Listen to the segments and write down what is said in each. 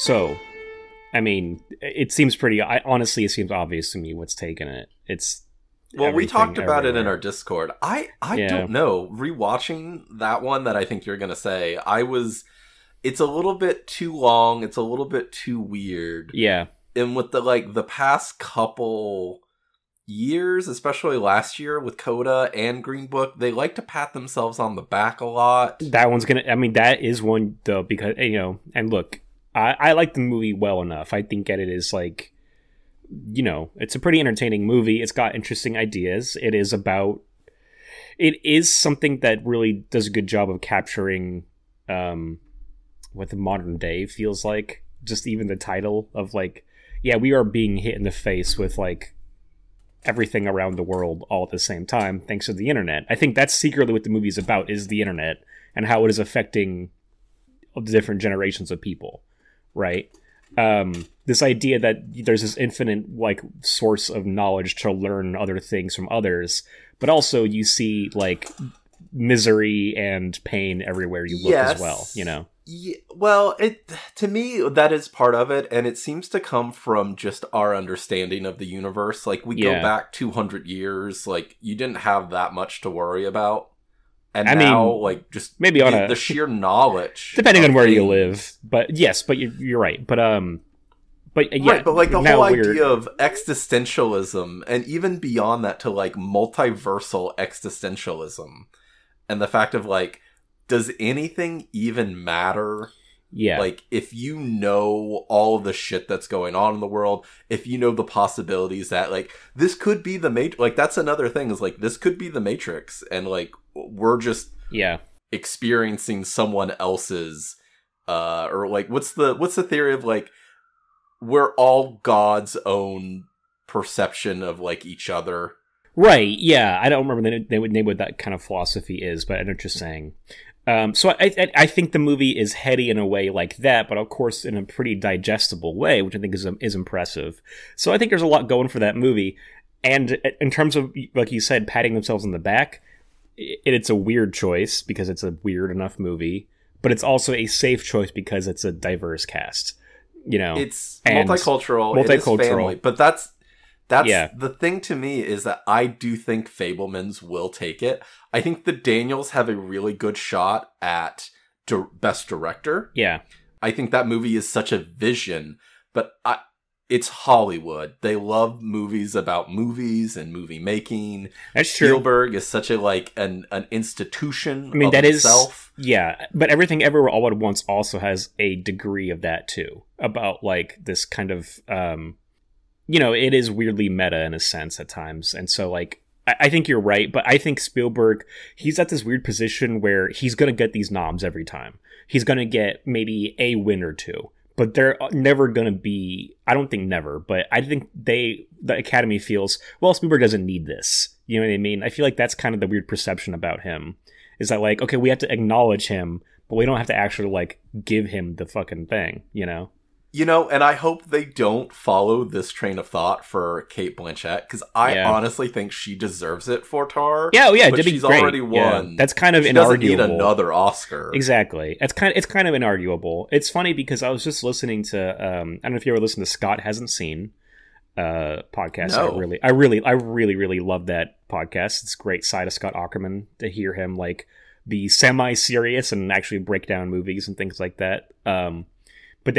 So, I mean, it seems pretty... Honestly, it seems obvious to me what's taken it. It's... Well, we talked about it in our Discord. I don't know. Rewatching that one that I think you're going to say, I was... It's a little bit too long. It's a little bit too weird. Yeah. And with the, like, the past couple years, especially last year with Coda and Green Book, they like to pat themselves on the back a lot. That one's going to... I mean, that is one, though, because, you know... And look, I like the movie well enough. I think that it is, like... You know, it's a pretty entertaining movie. It's got interesting ideas. It is about... It is something that really does a good job of capturing... what the modern day feels like, just even the title of like, yeah, we are being hit in the face with like everything around the world all at the same time, thanks to the internet. I think that's secretly what the movie's about, is the internet and how it is affecting the different generations of people. Right. This idea that there's this infinite like source of knowledge to learn other things from others, but also you see like misery and pain everywhere you look as well, you know? Yeah, well, it, to me, that is part of it, and it seems to come from just our understanding of the universe. Like, we go back 200 years, like, you didn't have that much to worry about. And I mean, like, just maybe on the sheer knowledge. Depending on where you live. But, yes, but you're right. But yeah, right, but like the whole idea of existentialism, and even beyond that to, like, multiversal existentialism, and the fact of, like, does anything even matter? Yeah. Like, if you know all of the shit that's going on in the world, if you know the possibilities that, like, this could be the Matrix. Like, that's another thing is, like, this could be the Matrix. And, like, we're just experiencing someone else's, or, like, what's the theory of, like, we're all God's own perception of, like, each other. Right, yeah. I don't remember the name of that kind of philosophy is, but I know what you're saying. So I think the movie is heady in a way like that, but of course in a pretty digestible way, which I think is impressive. So I think there's a lot going for that movie. And in terms of, like you said, patting themselves on the back, it's a weird choice because it's a weird enough movie, but it's also a safe choice because it's a diverse cast. You know, it's multicultural. It is family, but that's the thing to me is that I do think Fabelmans will take it. I think the Daniels have a really good shot at best director. Yeah. I think that movie is such a vision, but it's Hollywood. They love movies about movies and movie making. That's true. Spielberg is such a, like, an institution. I mean, that itself. Is, yeah. But Everything Everywhere All at Once also has a degree of that too, about like this kind of, you know, it is weirdly meta in a sense at times. And so, like, I think you're right. But I think Spielberg, he's at this weird position where he's going to get these noms every time. He's going to get maybe a win or two. But they're never going to be, I don't think never, but I think the Academy feels, well, Spielberg doesn't need this. You know what I mean? I feel like that's kind of the weird perception about him. Is that, like, okay, we have to acknowledge him, but we don't have to actually, like, give him the fucking thing, you know? You know, and I hope they don't follow this train of thought for Kate Blanchett, because I honestly think she deserves it for Tar. Yeah, oh yeah, but she's already won. Yeah. That's kind of inarguable. She doesn't need another Oscar. Exactly. It's kind of inarguable. It's funny because I was just listening to I don't know if you ever listened to Scott Hasn't Seen podcast. No. I really love that podcast. It's a great side of Scott Aukerman to hear him like be semi-serious and actually break down movies and things like that. But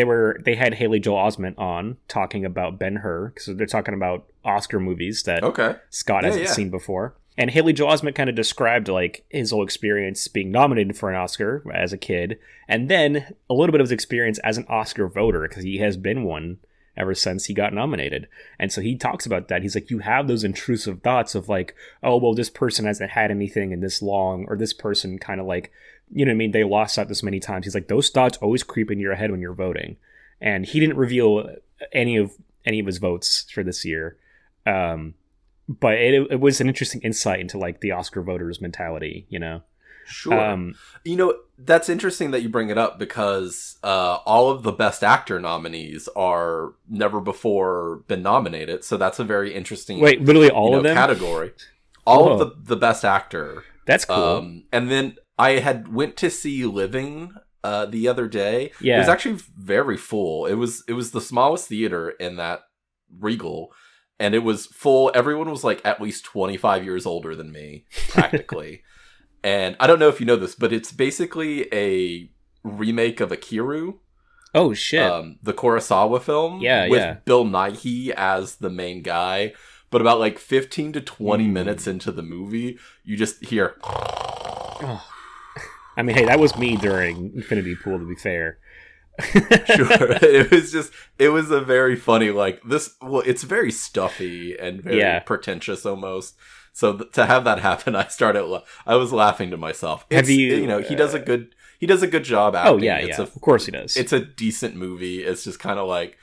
they had Haley Joel Osment on talking about Ben-Hur, so they're talking about Oscar movies that Scott hasn't seen before. And Haley Joel Osment kind of described like his whole experience being nominated for an Oscar as a kid, and then a little bit of his experience as an Oscar voter, because he has been one ever since he got nominated. And so he talks about that. He's like, you have those intrusive thoughts of like, oh, well, this person hasn't had anything in this long, or this person kind of like, you know what I mean, they lost out this many times. He's like, those thoughts always creep into your head when you're voting. And he didn't reveal any of his votes for this year. But it was an interesting insight into like the Oscar voters mentality, you know? Sure. You know, that's interesting that you bring it up, because all of the Best Actor nominees are never before been nominated. So that's a very interesting category. All of the Best Actor. That's cool. And then I went to see Living the other day. Yeah. It was actually very full. It was the smallest theater in that Regal, and it was full. Everyone was like at least 25 years older than me, practically. And I don't know if you know this, but it's basically a remake of Ikiru. Oh, shit. The Kurosawa film. Yeah, with Bill Nighy as the main guy. But about like 15 to 20 minutes into the movie, you just hear... Oh. I mean, hey, that was me during Infinity Pool, to be fair. Sure. It was a very funny, like, this... Well, it's very stuffy and very pretentious almost. So to have that happen, I was laughing to myself. Have you know, he does a good job acting. Oh, yeah, of course he does. It's a decent movie. It's just kind of like,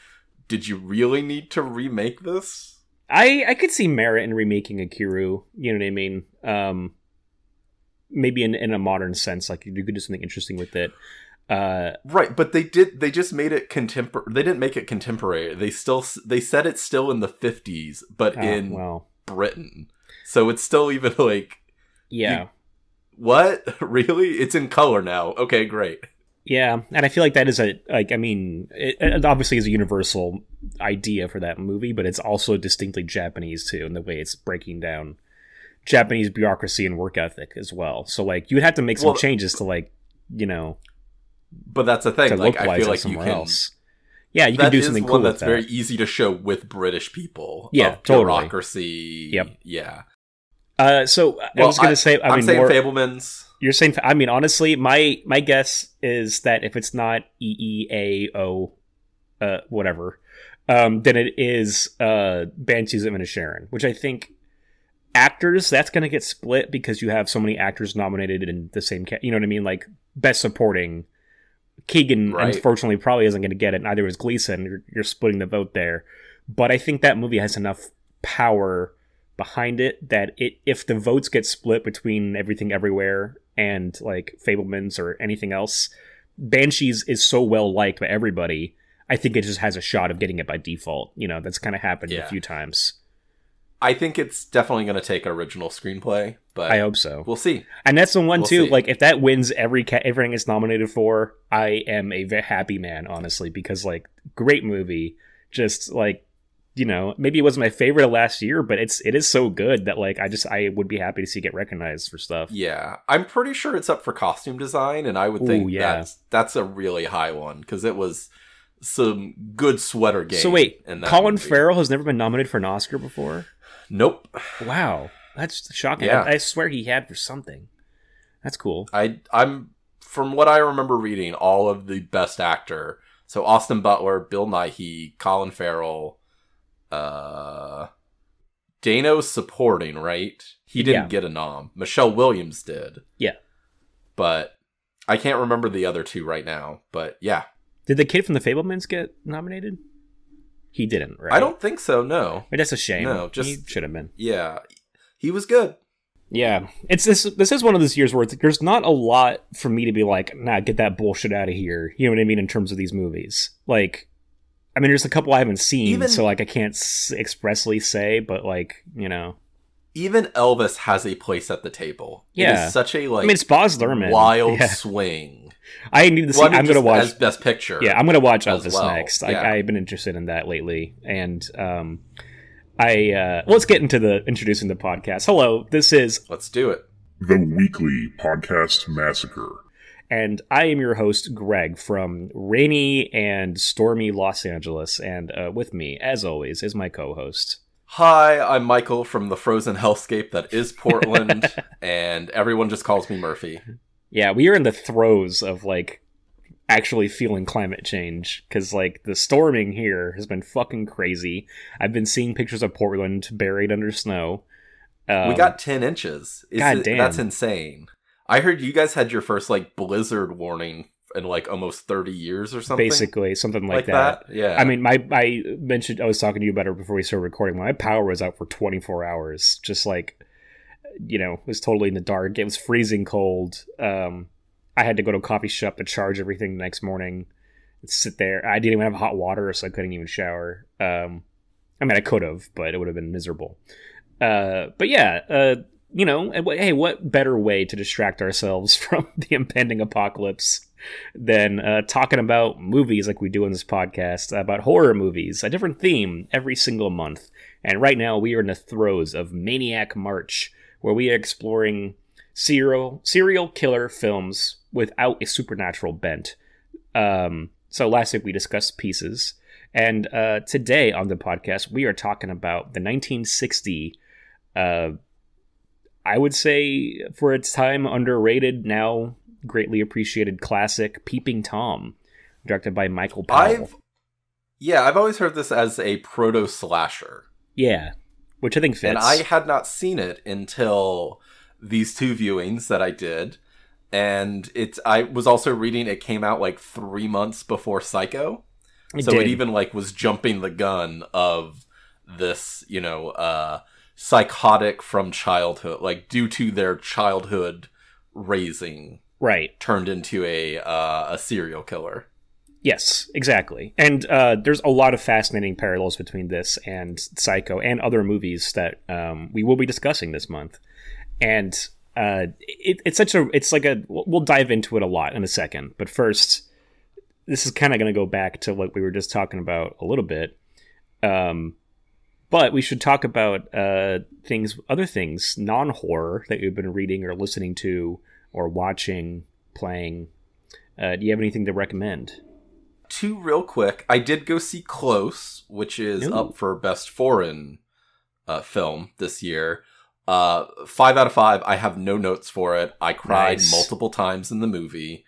did you really need to remake this? I could see merit in remaking Ikiru, you know what I mean? Maybe in a modern sense, like you could do something interesting with it. Right, but they just made it contemporary. They didn't make it contemporary. They said it's still in the 50s, but in Britain. So it's still even like... Yeah. What? Really? It's in color now. Okay, great. Yeah, and I feel like that is a... like, I mean, it obviously is a universal idea for that movie, but it's also distinctly Japanese, too, in the way it's breaking down Japanese bureaucracy and work ethic as well. So, like, you'd have to make some changes to, like, you know... But that's the thing. Like, I feel like you can... Else. Yeah, you can do something cool with that. That's very easy to show with British people. Yeah, totally. Bureaucracy. Yep. Yeah. I'm saying more, Fabelmans. You're saying, I mean, honestly, my guess is that if it's not EEAO, whatever, then it is Banshees of Inisherin, which I think actors, that's going to get split because you have so many actors nominated in the same, you know what I mean? Like best supporting. Keegan, unfortunately, probably isn't going to get it. Neither is Gleason. You're splitting the vote there. But I think that movie has enough power behind it that if the votes get split between Everything Everywhere and like Fabelmans or anything else, Banshees is so well liked by everybody, I think it just has a shot of getting it by default. You know, that's kind of happened a few times. I think it's definitely going to take an original screenplay, but I hope so. We'll see. And that's the one, too. See. Like, if that wins everything it's nominated for, I am a happy man, honestly, because, like, great movie. Just, like, you know, maybe it wasn't my favorite of last year, but it is so good that, like, I would be happy to see it get recognized for stuff. Yeah. I'm pretty sure it's up for costume design, and I would think that's a really high one, because it was some good sweater game. So, wait, Colin Farrell has never been nominated for an Oscar before? Nope. Wow, that's shocking. Yeah. I swear he had for something. That's cool. I'm from what I remember reading, all of the best actor. So Austin Butler, Bill Nighy, Colin Farrell, Dano's supporting, right? He didn't get a nom. Michelle Williams did. Yeah. But I can't remember the other two right now. But yeah. Did the kid from the Fabelmans get nominated? He didn't, right? I don't think so, no. But that's a shame. No, he should have been. Yeah. He was good. Yeah. It's this is one of those years where there's not a lot for me to be like, nah, get that bullshit out of here. You know what I mean? In terms of these movies. Like, I mean, there's a couple I haven't seen, so like I can't expressly say, but like, you know. Even Elvis has a place at the table. Yeah. It is such a, like, I mean, it's Baz Luhrmann. Wild swing. I need to see. I'm going to watch as Best Picture. Yeah, I'm going to watch Elvis next. Yeah. I've been interested in that lately, and let's get into the introducing the podcast. Hello, this is Let's Do It, the weekly podcast massacre, and I am your host Greg from rainy and stormy Los Angeles, and with me, as always, is my co-host. Hi, I'm Michael from the frozen hellscape that is Portland, and everyone just calls me Murphy. Yeah, we are in the throes of, like, actually feeling climate change, because, like, the storming here has been fucking crazy. I've been seeing pictures of Portland buried under snow. We got 10 inches. Goddamn. That's insane. I heard you guys had your first, like, blizzard warning in, like, almost 30 years or something. Basically, something like that. Yeah. I mean, I was talking to you about it before we started recording. My power was out for 24 hours, just, like... You know, it was totally in the dark. It was freezing cold. I had to go to a coffee shop to charge everything the next morning. I'd sit there. I didn't even have hot water, so I couldn't even shower. I mean, I could have, but it would have been miserable. But yeah, you know, hey, what better way to distract ourselves from the impending apocalypse than talking about movies like we do in this podcast, about horror movies, a different theme every single month. And right now we are in the throes of Maniac March, where we are exploring serial killer films without a supernatural bent. So last week we discussed Pieces. And today on the podcast, we are talking about the 1960, I would say for its time underrated, now greatly appreciated classic, Peeping Tom, directed by Michael Powell. I've always heard this as a proto-slasher. Yeah, which I think fits. And I had not seen it until these two viewings that I did. And I was also reading it came out like 3 months before Psycho. It even like was jumping the gun of this, psychotic from childhood, like due to their childhood raising, right, turned into a serial killer. Yes, exactly. And there's a lot of fascinating parallels between this and Psycho and other movies that we will be discussing this month. And we'll dive into it a lot in a second, but first, this is kind of going to go back to what we were just talking about a little bit. But we should talk about other things, non-horror, that you've been reading or listening to or watching, playing. Do you have anything to recommend? Two real quick. I did go see Close, which is up for Best Foreign Film this year. 5 out of 5. I have no notes for it. I cried multiple times in the movie.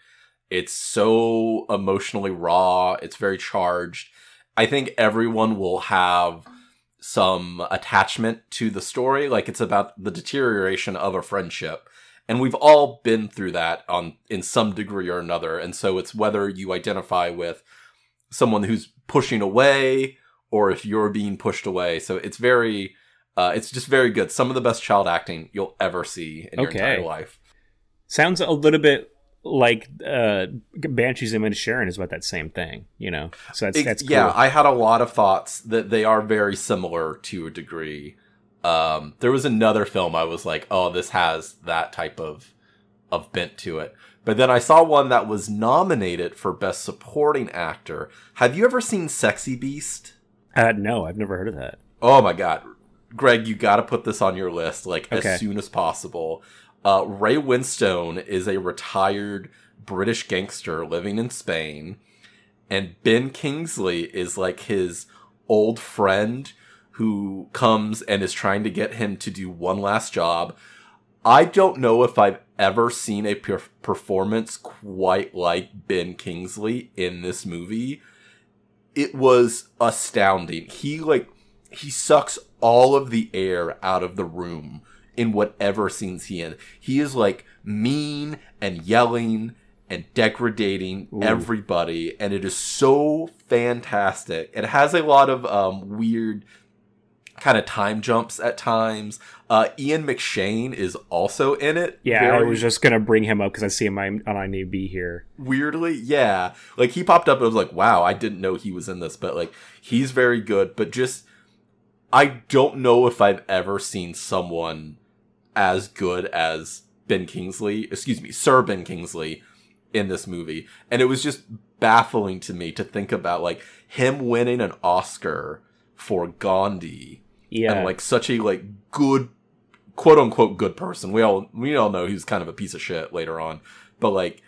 It's so emotionally raw. It's very charged. I think everyone will have some attachment to the story. Like, it's about the deterioration of a friendship. And we've all been through that in some degree or another. And so it's whether you identify with someone who's pushing away or if you're being pushed away. So it's very, it's just very good. Some of the best child acting you'll ever see in your entire life. Sounds a little bit like Banshees and Sharon is about that same thing, so that's cool. Yeah, I had a lot of thoughts that they are very similar to a degree. There was another film I was like, oh, this has that type of bent to it, but then I saw one that was nominated for Best Supporting Actor. Have you ever seen Sexy Beast? No, I've never heard of that. Oh my god, Greg, you gotta put this on your list as soon as possible. Ray Winstone is a retired British gangster living in Spain, and Ben Kingsley is like his old friend who comes and is trying to get him to do one last job. I don't know if I've ever seen a performance quite like Ben Kingsley in this movie. It was astounding. He sucks all of the air out of the room in whatever scenes he's in. He is like mean and yelling and degrading everybody, and it is so fantastic. It has a lot of weird kind of time jumps at times. Ian McShane is also in it. Yeah, I was just gonna bring him up because I see him on IMDb here. Weirdly, yeah, like he popped up and I was like, wow, I didn't know he was in this, but like he's very good. But just, I don't know if I've ever seen someone as good as Sir Ben Kingsley in this movie. And it was just baffling to me to think about like him winning an Oscar for Gandhi. Yeah. And like such a like good, quote unquote, good person. We all know he's kind of a piece of shit later on, but like,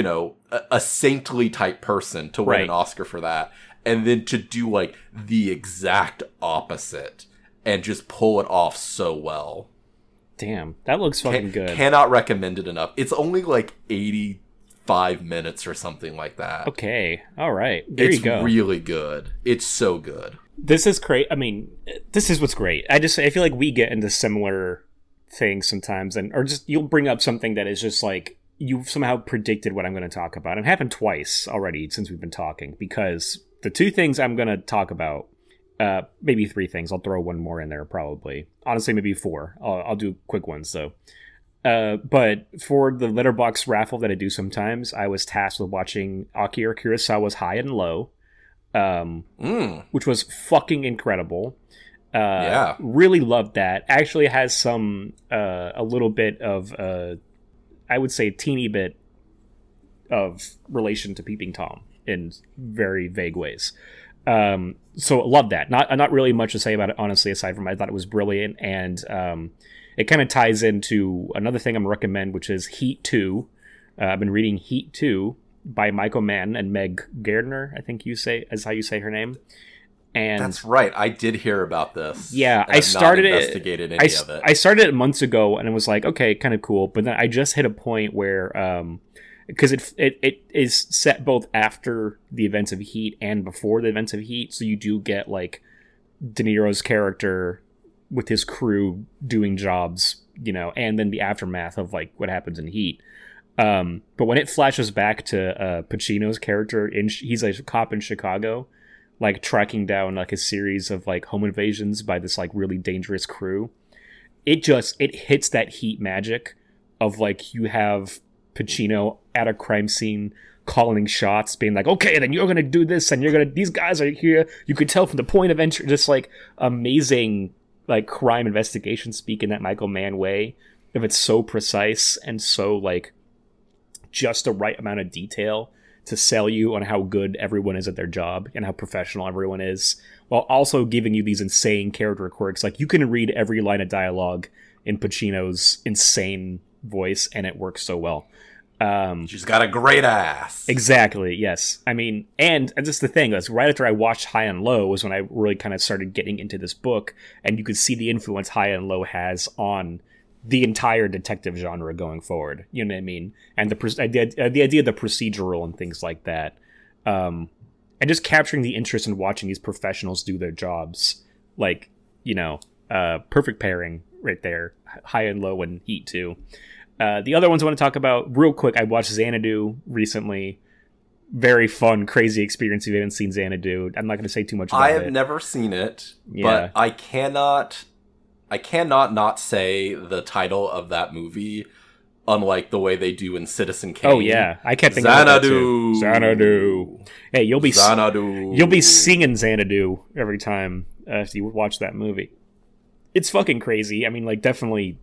a saintly type person to win an Oscar for that. And then to do like the exact opposite and just pull it off so well. Damn, that looks fucking good. Cannot recommend it enough. It's only like 85 minutes or something like that. Okay, all right. There you go. It's really good. It's so good. This is great. I mean, this is what's great. I feel like we get into similar things sometimes, and or just you'll bring up something that is just like you've somehow predicted what I'm going to talk about. It happened twice already since we've been talking, because the two things I'm going to talk about, maybe three things. I'll throw one more in there, probably. Honestly, maybe four. I'll do quick ones, though. But for the Letterboxd raffle that I do sometimes, I was tasked with watching Akira Kurosawa's High and Low, which was fucking incredible. Yeah. Really loved that. Actually has some, a little bit of, I would say, teeny bit of relation to Peeping Tom in very vague ways. So love that. Not really much to say about it, honestly, aside from I thought it was brilliant. And it kind of ties into another thing I'm going to recommend, which is Heat 2. I've been reading Heat 2 by Michael Mann and Meg Gardner, I think is how you say her name. And that's right. I did hear about this. Yeah, I started it. I started it months ago, and it was like, okay, kind of cool. But then I just hit a point where, because it is set both after the events of Heat and before the events of Heat, so you do get like De Niro's character with his crew doing jobs, you know, and then the aftermath of like what happens in Heat. But when it flashes back to Pacino's character, he's a cop in Chicago, like tracking down like a series of like home invasions by this like really dangerous crew. It hits that Heat magic of like you have Pacino at a crime scene calling shots, being like, okay, then you're gonna do this and you're gonna, these guys are here, you could tell from the point of entry, just like amazing like crime investigation speak in that Michael Mann way. If it's so precise and so like just the right amount of detail to sell you on how good everyone is at their job and how professional everyone is, while also giving you these insane character quirks. Like, you can read every line of dialogue in Pacino's insane voice, and it works so well. She's got a great ass. Exactly, yes. I mean, and just the thing, is right after I watched High and Low was when I really kind of started getting into this book, and you could see the influence High and Low has on the entire detective genre going forward, you know what I mean? And the idea of the procedural and things like that. And just capturing the interest in watching these professionals do their jobs. Like, you know, perfect pairing right there. High and Low and Heat 2. The other ones I want to talk about real quick. I watched Xanadu recently. Very fun, crazy experience if you haven't seen Xanadu. I'm not going to say too much about it. I have never seen it, yeah. But I cannot not say the title of that movie, unlike the way they do in Citizen Kane. Oh yeah, I kept thinking Xanadu. About that too. Xanadu. Hey, you'll be singing Xanadu every time if you watch that movie. It's fucking crazy. I mean, like, definitely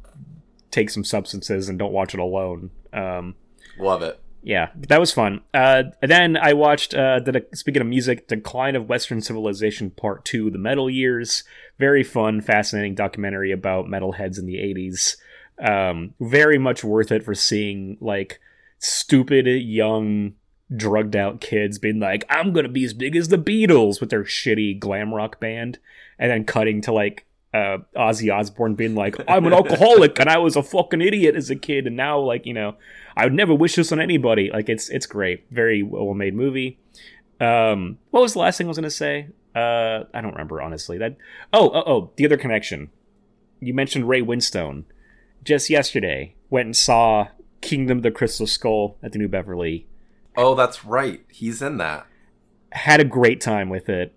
take some substances and don't watch it alone. Love it. Yeah, but that was fun. Then I watched, speaking of music, Decline of Western Civilization Part 2, The Metal Years. Very fun, fascinating documentary about metalheads in the 80s. Very much worth it for seeing, like, stupid, young, drugged-out kids being like, I'm gonna be as big as the Beatles with their shitty glam rock band. And then cutting to, like, Ozzy Osbourne being like, I'm an alcoholic and I was a fucking idiot as a kid, and now, like, you know, I would never wish this on anybody. Like, it's great. Very well made movie. What was the last thing I was gonna say? I don't remember, honestly. That The Other Connection. You mentioned Ray Winstone. Just yesterday, went and saw Kingdom of the Crystal Skull at the New Beverly. Oh, that's right. He's in that. Had a great time with it.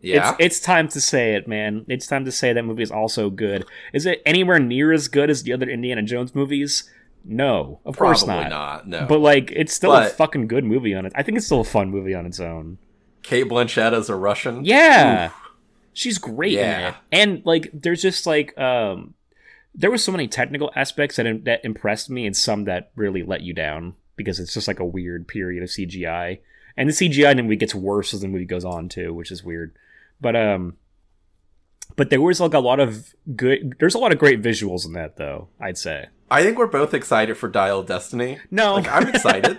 Yeah. It's time to say it, man. It's time to say that movie is also good. Is it anywhere near as good as the other Indiana Jones movies? No, of course not. Probably not, no. But, like, it's still a fucking good movie on it. I think it's still a fun movie on its own. Kate Blanchett is a Russian? Yeah. Oof. She's great in it. And, like, there's just, like, there were so many technical aspects that impressed me and some that really let you down because it's just, like, a weird period of CGI. And the CGI in the movie gets worse as the movie goes on, too, which is weird. But there was like a lot of good. There's a lot of great visuals in that, though. I'd say. I think we're both excited for Dial of Destiny. No, like, I'm excited.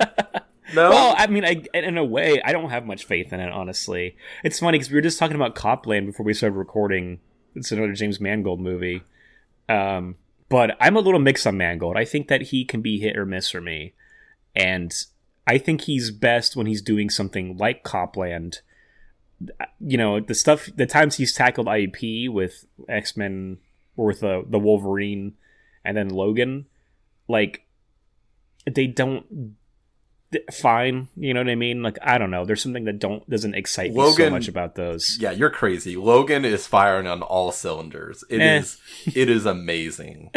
No. Well, I mean, in a way, I don't have much faith in it. Honestly, it's funny because we were just talking about Copland before we started recording. It's another James Mangold movie. But I'm a little mixed on Mangold. I think that he can be hit or miss for me, and I think he's best when he's doing something like Copland. You know, the times he's tackled IEP with X-Men or with the Wolverine and then Logan, like, they don't fine, you know what I mean? Like, I don't know, there's something that doesn't excite me so much about those. Yeah, you're crazy. Logan is firing on all cylinders. It is amazing.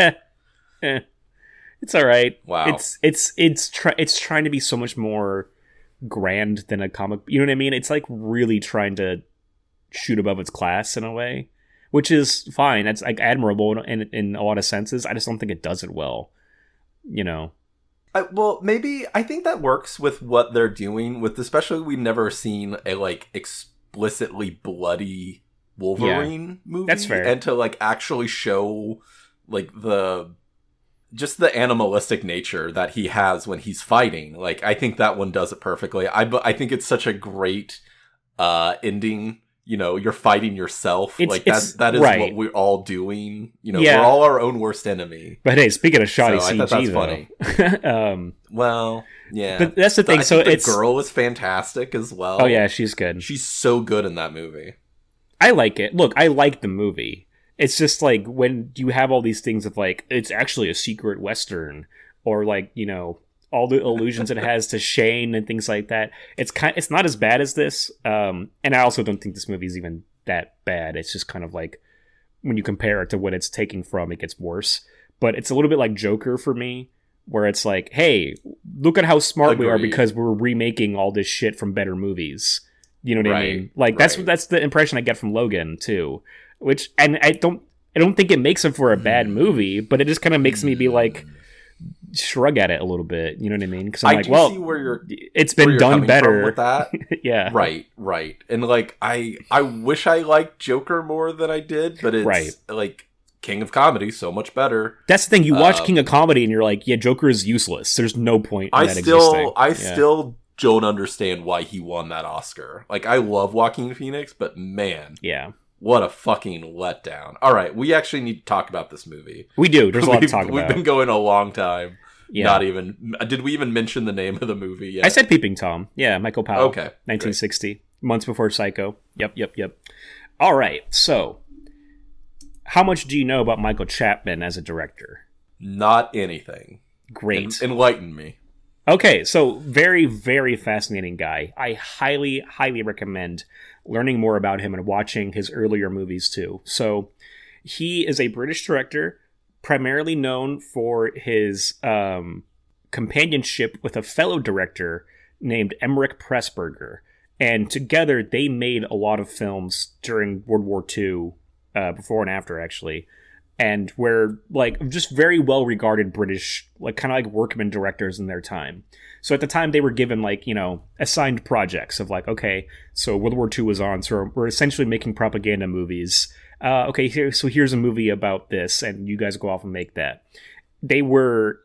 It's all right. Wow. It's trying to be so much more grand than a comic, you know what I mean? It's like really trying to shoot above its class in a way, which is fine. That's like admirable in a lot of senses. I just don't think it does it well, you know. Well, maybe I think that works with what they're doing with, especially we've never seen a like explicitly bloody Wolverine movie. That's fair. And to like actually show like the just the animalistic nature that he has when he's fighting. Like, I think that one does it perfectly. I think it's such a great ending. You know, you're fighting yourself. It's, like, that is right. What we're all doing. You know, yeah. We're all our own worst enemy. But hey, speaking of shoddy CG, I thought that's funny. Well, yeah. But that's the thing. So the girl is fantastic as well. Oh, yeah, she's good. She's so good in that movie. I like it. Look, I like the movie. It's just like when you have all these things of like, it's actually a secret Western or like, you know, all the allusions it has to Shane and things like that. It's not as bad as this. And I also don't think this movie is even that bad. It's just kind of like when you compare it to what it's taking from, it gets worse. But it's a little bit like Joker for me, where it's like, hey, look at how smart Agreed. We are because we're remaking all this shit from better movies. You know what right, I mean? Like right. that's the impression I get from Logan too. Which, and I don't think it makes it for a bad movie, but it just kind of makes me be like, shrug at it a little bit, you know what I mean? Because I'm like, well, see where you're, it's been where you're done better with that. Yeah, right. And like I wish I liked Joker more than I did, but it's right. like King of Comedy so much better. That's the thing, you watch King of Comedy and you're like, yeah, Joker is useless, there's no point in that existing. I still don't understand why he won that Oscar. Like, I love Joaquin Phoenix, but man, yeah, what a fucking letdown. All right, we actually need to talk about this movie. We do. There's a lot to talk about. We've been going a long time. Yeah. Not even... Did we even mention the name of the movie yet? I said Peeping Tom. Yeah, Michael Powell. Okay. 1960. Great. Months before Psycho. Yep. All right, so... How much do you know about Michael Chapman as a director? Not anything. Great. Enlighten me. Okay, so very, very fascinating guy. I highly, highly recommend... learning more about him and watching his earlier movies too. So he is a British director, primarily known for his companionship with a fellow director named Emmerich Pressburger. And together they made a lot of films during World War II, before and after actually. And were like just very well regarded British, like kind of like workman directors in their time. So at the time they were given like, you know, assigned projects of like, okay, so World War II was on, so we're essentially making propaganda movies. So here's a movie about this and you guys go off and make that. They were,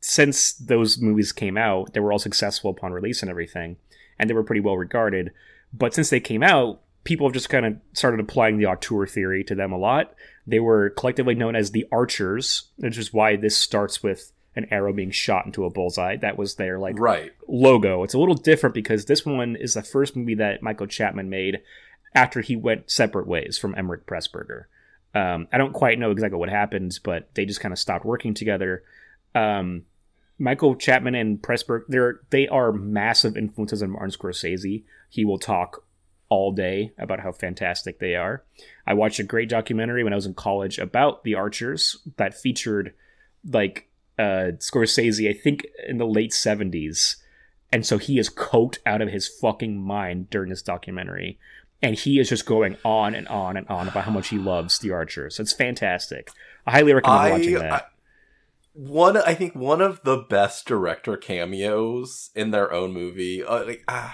since those movies came out, they were all successful upon release and everything. And they were pretty well regarded. But since they came out, people have just kind of started applying the auteur theory to them a lot. They were collectively known as the Archers, which is why this starts with an arrow being shot into a bullseye. That was their like right. logo. It's a little different because this one is the first movie that Michael Chapman made after he went separate ways from Emmerich Pressburger. I don't quite know exactly what happened, but they just kind of stopped working together. Michael Chapman and Pressburger, they are massive influences on Martin Scorsese. He will talk all day about how fantastic they are. I watched a great documentary when I was in college about the Archers that featured like Scorsese, I think in the late 70s. And so he is coked out of his fucking mind during this documentary. And he is just going on and on and on about how much he loves the Archers. It's fantastic. I highly recommend watching that. I think one of the best director cameos in their own movie.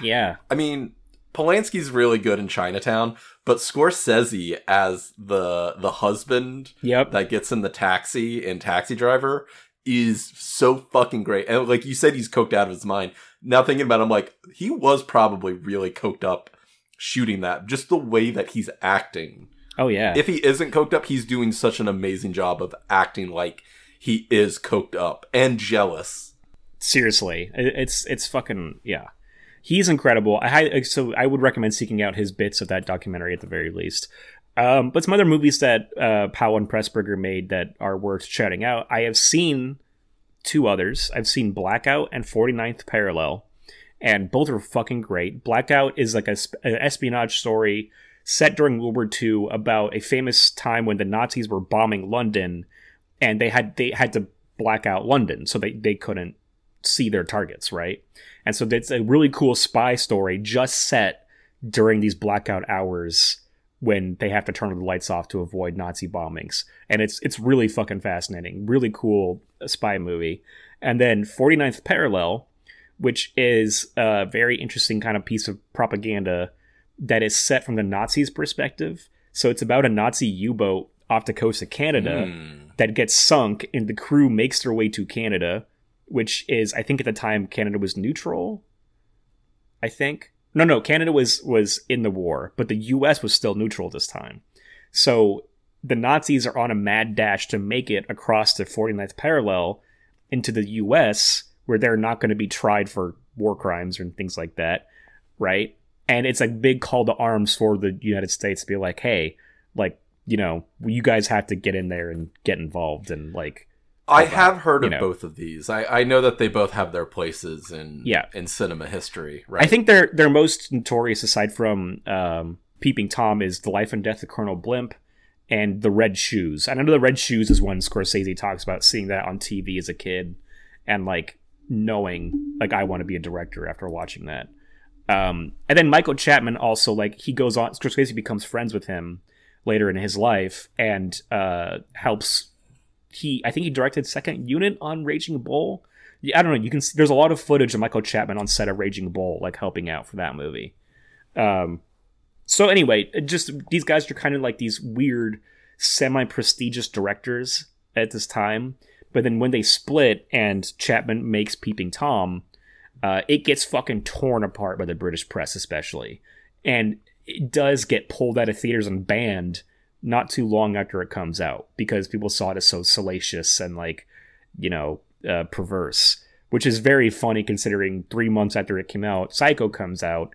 Yeah. I mean... Polanski's really good in Chinatown, but Scorsese as the husband yep. that gets in the taxi and Taxi Driver is so fucking great. And like you said, he's coked out of his mind. Now thinking about it, I'm like, he was probably really coked up shooting that. Just the way that he's acting. Oh, yeah. If he isn't coked up, he's doing such an amazing job of acting like he is coked up and jealous. Seriously. It's fucking, yeah. He's incredible. I would recommend seeking out his bits of that documentary at the very least. But some other movies that Powell and Pressburger made that are worth shouting out. I have seen two others. I've seen Blackout and 49th Parallel. And both are fucking great. Blackout is like an espionage story set during World War II about a famous time when the Nazis were bombing London. And they had to black out London. So they couldn't see their targets, right? And so it's a really cool spy story just set during these blackout hours when they have to turn the lights off to avoid Nazi bombings. And it's really fucking fascinating. Really cool spy movie. And then 49th Parallel, which is a very interesting kind of piece of propaganda that is set from the Nazis' perspective. So it's about a Nazi U-boat off the coast of Canada that gets sunk, and the crew makes their way to Canada, which is, I think at the time, Canada was neutral, I think. No, Canada was in the war, but the U.S. was still neutral this time. So the Nazis are on a mad dash to make it across the 49th parallel into the U.S., where they're not going to be tried for war crimes and things like that, right? And it's a big call to arms for the United States to be like, hey, like, you know, you guys have to get in there and get involved and, like... I have heard of both of these. I know that they both have their places in cinema history, right? I think their most notorious, aside from Peeping Tom, is The Life and Death of Colonel Blimp and The Red Shoes. I know The Red Shoes is when Scorsese talks about seeing that on TV as a kid and, like, knowing, like, I want to be a director after watching that. And then Michael Chapman also, like, he goes on, Scorsese becomes friends with him later in his life and helps... I think he directed Second Unit on Raging Bull. I don't know. You can see, there's a lot of footage of Michael Chapman on set of Raging Bull, like helping out for that movie. So anyway, just these guys are kind of like these weird, semi-prestigious directors at this time. But then when they split and Chapman makes Peeping Tom, it gets fucking torn apart by the British press, especially, and it does get pulled out of theaters and banned not too long after it comes out, because people saw it as so salacious and, like, you know, perverse, which is very funny considering 3 months after it came out, Psycho comes out,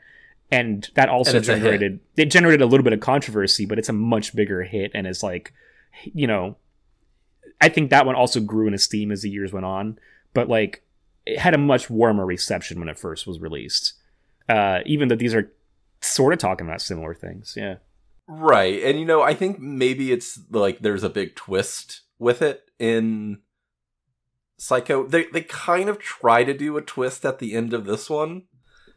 and that also generated a little bit of controversy, but it's a much bigger hit, and it's like, you know, I think that one also grew in esteem as the years went on, but, like, it had a much warmer reception when it first was released, even though these are sort of talking about similar things, yeah. Right, and, you know, I think maybe it's, like, there's a big twist with it in Psycho. They kind of try to do a twist at the end of this one.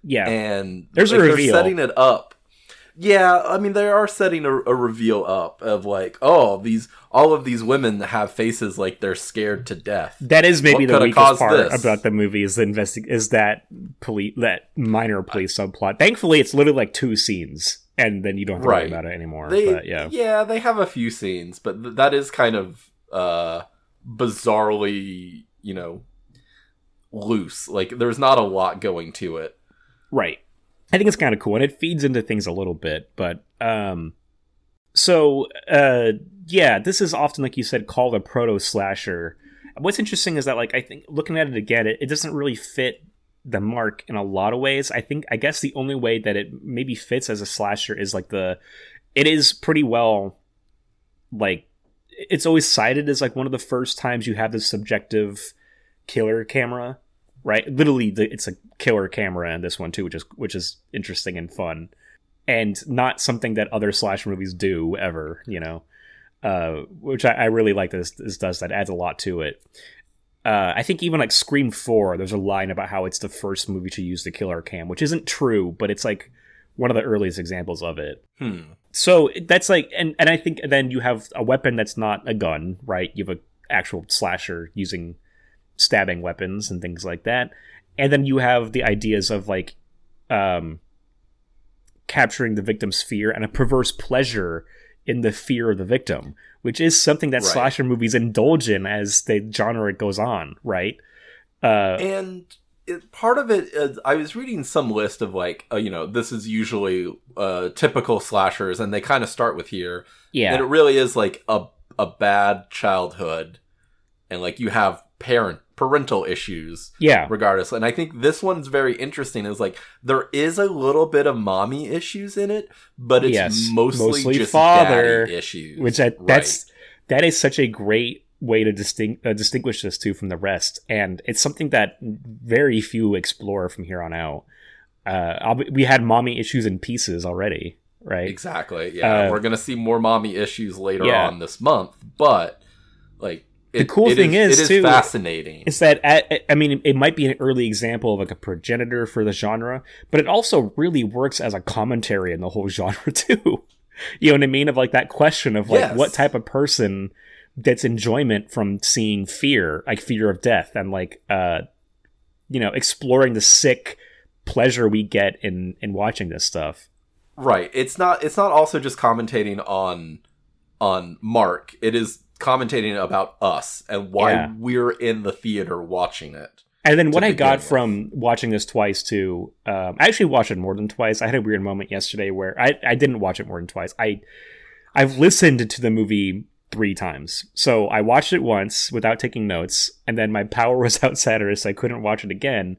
Yeah. And there's a reveal. They're setting it up. Yeah, I mean, they are setting a reveal up of, like, oh, all of these women have faces like they're scared to death. That is maybe the weakest part about the movie is that minor police subplot. Thankfully, it's literally, like, two scenes. And then you don't have to worry about it anymore. Yeah, they have a few scenes, but that is kind of bizarrely, you know, loose. Like, there's not a lot going to it. Right. I think it's kind of cool, and it feeds into things a little bit. But, this is often, like you said, called a proto-slasher. What's interesting is that, like, I think looking at it again, it doesn't really fit the mark in a lot of ways. I guess the only way that it maybe fits as a slasher is like it is pretty well, like, it's always cited as like one of the first times you have this subjective killer camera, right? Literally it's a killer camera in this one too, which is interesting and fun and not something that other slasher movies do ever, you know, which I really like. This does that, adds a lot to it. I think even like Scream 4, there's a line about how it's the first movie to use the killer cam, which isn't true, but it's like one of the earliest examples of it. So that's like, and I think then you have a weapon that's not a gun, right? You have an actual slasher using stabbing weapons and things like that. And then you have the ideas of like capturing the victim's fear and a perverse pleasure in the fear of the victim, which is something that slasher movies indulge in as the genre goes on, right? And part of it is, I was reading some list of like, you know, this is usually typical slashers, and they kind of start with here. Yeah. And it really is like a bad childhood, and like you have parental issues, yeah, regardless. And I think this one's very interesting. Is like there is a little bit of mommy issues in it, but it's mostly just father issues, which that is such a great way to distinguish this too from the rest. And it's something that very few explore from here on out. We had mommy issues in Pieces already, right? Exactly. Yeah, we're gonna see more mommy issues later on this month, but like. The cool thing is, too, fascinating. Is that, I mean, it might be an early example of like a progenitor for the genre, but it also really works as a commentary in the whole genre too. You know what I mean? Of like that question of like, what type of person gets enjoyment from seeing fear, like fear of death, and like you know, exploring the sick pleasure we get in watching this stuff. Right. It's not also just commentating on Mark. It is commentating about us and why we're in the theater watching it. And then what I got from watching this twice too, I actually watched it more than twice. I had a weird moment yesterday where I didn't watch it more than twice. I've listened to the movie 3 times. So I watched it once without taking notes, and then my power was out Saturday, so I couldn't watch it again.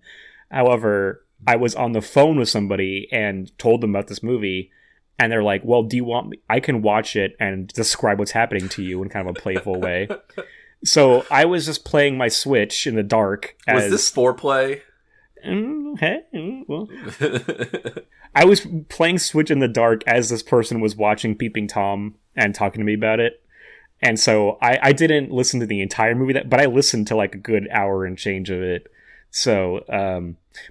However, I was on the phone with somebody and told them about this movie, and they're like, well, do you want me? I can watch it and describe what's happening to you in kind of a playful way. So I was just playing my Switch in the dark. Was this foreplay? Well, I was playing Switch in the dark as this person was watching Peeping Tom and talking to me about it. And so I didn't listen to the entire movie, but I listened to like a good hour and change of it. So,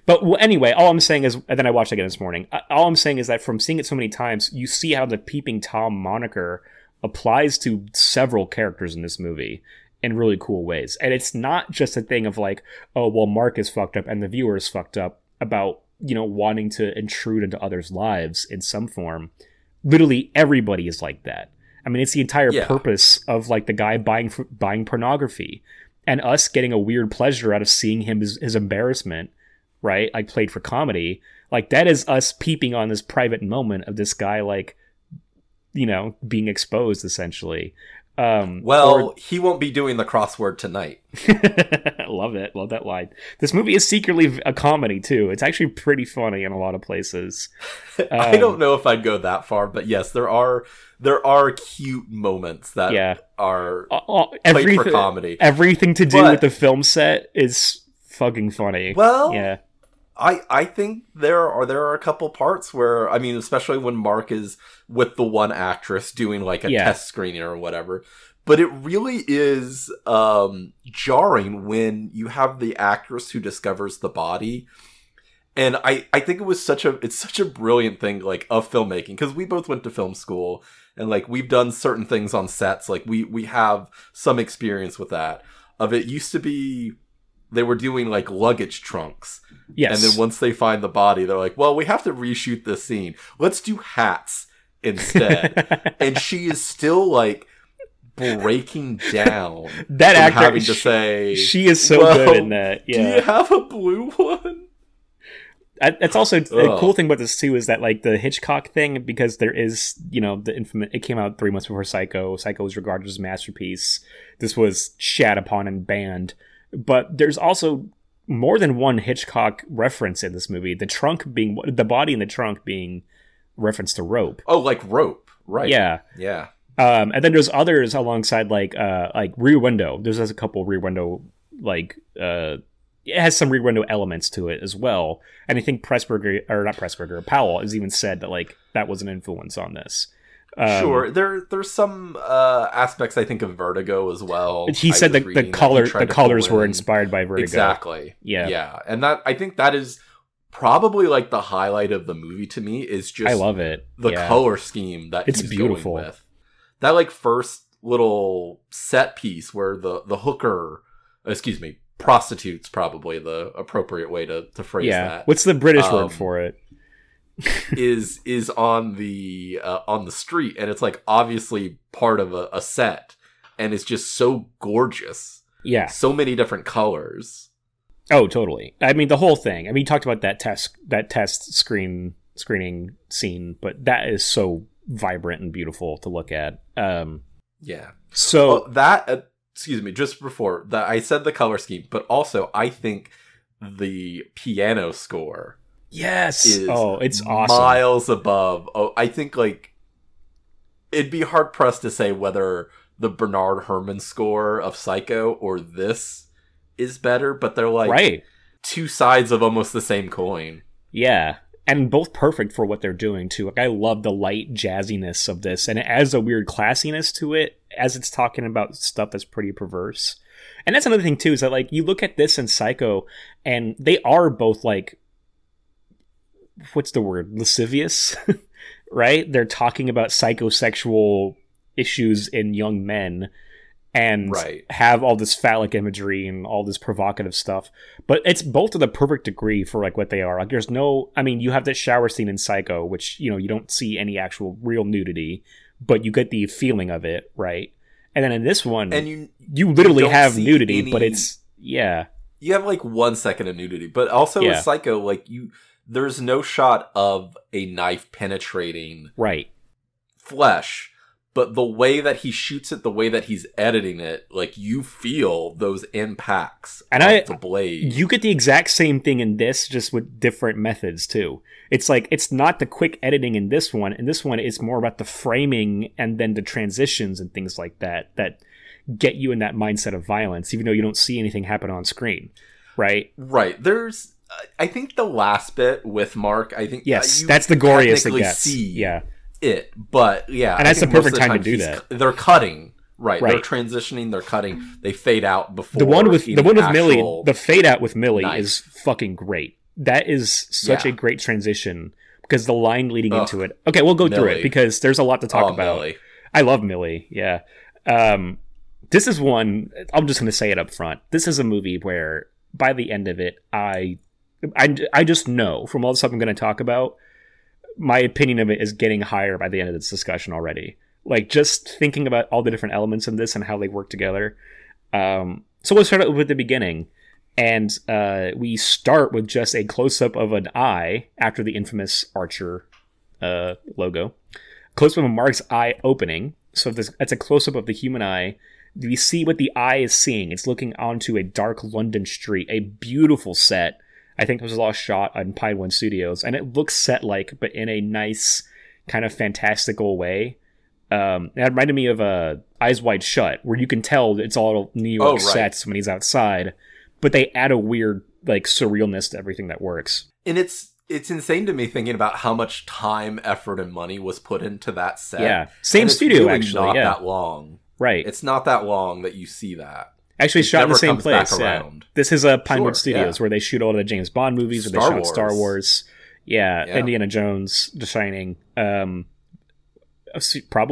but anyway, all I'm saying is, and then I watched it again this morning. All I'm saying is that from seeing it so many times, you see how the Peeping Tom moniker applies to several characters in this movie in really cool ways. And it's not just a thing of like, oh, well, Mark is fucked up and the viewer is fucked up about, you know, wanting to intrude into others' lives in some form. Literally everybody is like that. I mean, it's the entire purpose of like the guy buying pornography and us getting a weird pleasure out of seeing him his embarrassment, right? Like played for comedy. Like that is us peeping on this private moment of this guy, like, you know, being exposed essentially. He won't be doing the crossword tonight. Love it. Love that line. This movie is secretly a comedy too. It's actually pretty funny in a lot of places. I don't know if I'd go that far, but yes, there are cute moments that are played for comedy. Everything to do with the film set is fucking funny. Well, yeah. I think there are a couple parts where, I mean, especially when Mark is with the one actress doing like a test screening or whatever, but it really is jarring when you have the actress who discovers the body. And I think it was such a brilliant thing, like, of filmmaking, because we both went to film school and like we've done certain things on sets. Like we have some experience with that. It used to be they were doing like luggage trunks. Yes. And then once they find the body, they're like, well, we have to reshoot this scene. Let's do hats instead. And she is still like breaking down. That actor having to say, she is so good in that. Yeah. Do you have a blue one? That's also the cool thing about this too is that like the Hitchcock thing, because there is, you know, the infamous, it came out 3 months before Psycho. Psycho was regarded as a masterpiece. This was shat upon and banned. But there's also more than one Hitchcock reference in this movie. The body in the trunk being referenced to Rope. Oh, like Rope, right? Yeah, yeah. And then there's others alongside, like Rear Window. There's a couple Rear Window, like it has some Rear Window elements to it as well. And I think Powell has even said that like that was an influence on this. Sure, there's some aspects I think of Vertigo as well. He said that the colors were inspired by Vertigo. Exactly. Yeah, and that I think that is probably like the highlight of the movie to me is just I love it the color scheme that it's he's beautiful going with. That like first little set piece where the hooker, excuse me, prostitute's probably the appropriate way to phrase that. What's the British word for it? is on the street, and it's like obviously part of a set, and it's just so gorgeous. Yeah, so many different colors. Oh, totally. I mean, the whole thing. I mean, you talked about that test screening scene, but that is so vibrant and beautiful to look at. Yeah. So excuse me, just before that, I said the color scheme, but also I think the piano score. Yes. It's awesome. Miles above. Oh, I think like it'd be hard pressed to say whether the Bernard Herrmann score of Psycho or this is better, but they're like two sides of almost the same coin. Yeah. And both perfect for what they're doing too. Like I love the light jazziness of this, and it adds a weird classiness to it as it's talking about stuff that's pretty perverse. And that's another thing too, is that like you look at this and Psycho and they are both like, what's the word? Lascivious, right? They're talking about psychosexual issues in young men. and have all this phallic imagery and all this provocative stuff. But it's both to the perfect degree for like what they are. Like there's no, I mean, you have that shower scene in Psycho, which, you know, you don't see any actual real nudity, but you get the feeling of it, right? And then in this one, and you literally have nudity, but it's, yeah. You have like 1 second of nudity, but also with Psycho, like there's no shot of a knife penetrating flesh. But the way that he shoots it, the way that he's editing it, like you feel those impacts and of the blade. You get the exact same thing in this, just with different methods too. It's like it's not the quick editing in this one. In this one, it's more about the framing and then the transitions and things like that that get you in that mindset of violence, even though you don't see anything happen on screen, right? Right. There's, I think the last bit with Mark, I think yes, that's the goriest it gets. Yeah. It, but yeah, and that's the perfect time to do that. They're cutting, right? They're transitioning. They're cutting. They fade out before the one with Millie. The fade out with Millie is fucking great. That is such a great transition because the line leading into it. Okay, we'll go through it because there's a lot to talk about. Millie. I love Millie. Yeah, this is one. I'm just gonna say it up front. This is a movie where by the end of it, I just know from all the stuff I'm gonna talk about. My opinion of it is getting higher by the end of this discussion already. Like just thinking about all the different elements of this and how they work together. So we'll start with the beginning, and we start with just a close up of an eye after the infamous Archer logo. Close up of Mark's eye opening. So that's a close up of the human eye. We see what the eye is seeing. It's looking onto a dark London street, a beautiful set. I think it was a lost shot on Pinewood Studios, and it looks set-like, but in a nice, kind of fantastical way. It reminded me of Eyes Wide Shut, where you can tell it's all New York sets when he's outside, but they add a weird, like, surrealness to everything that works. And it's insane to me thinking about how much time, effort, and money was put into that set. Yeah, same studio, actually. It's not that long. Right. It's not that long that you see that. Actually it shot in the same place. Yeah. This is Pinewood Studios where they shoot all the James Bond movies, where they shot Star Wars. Yeah, Indiana Jones, The Shining. Probably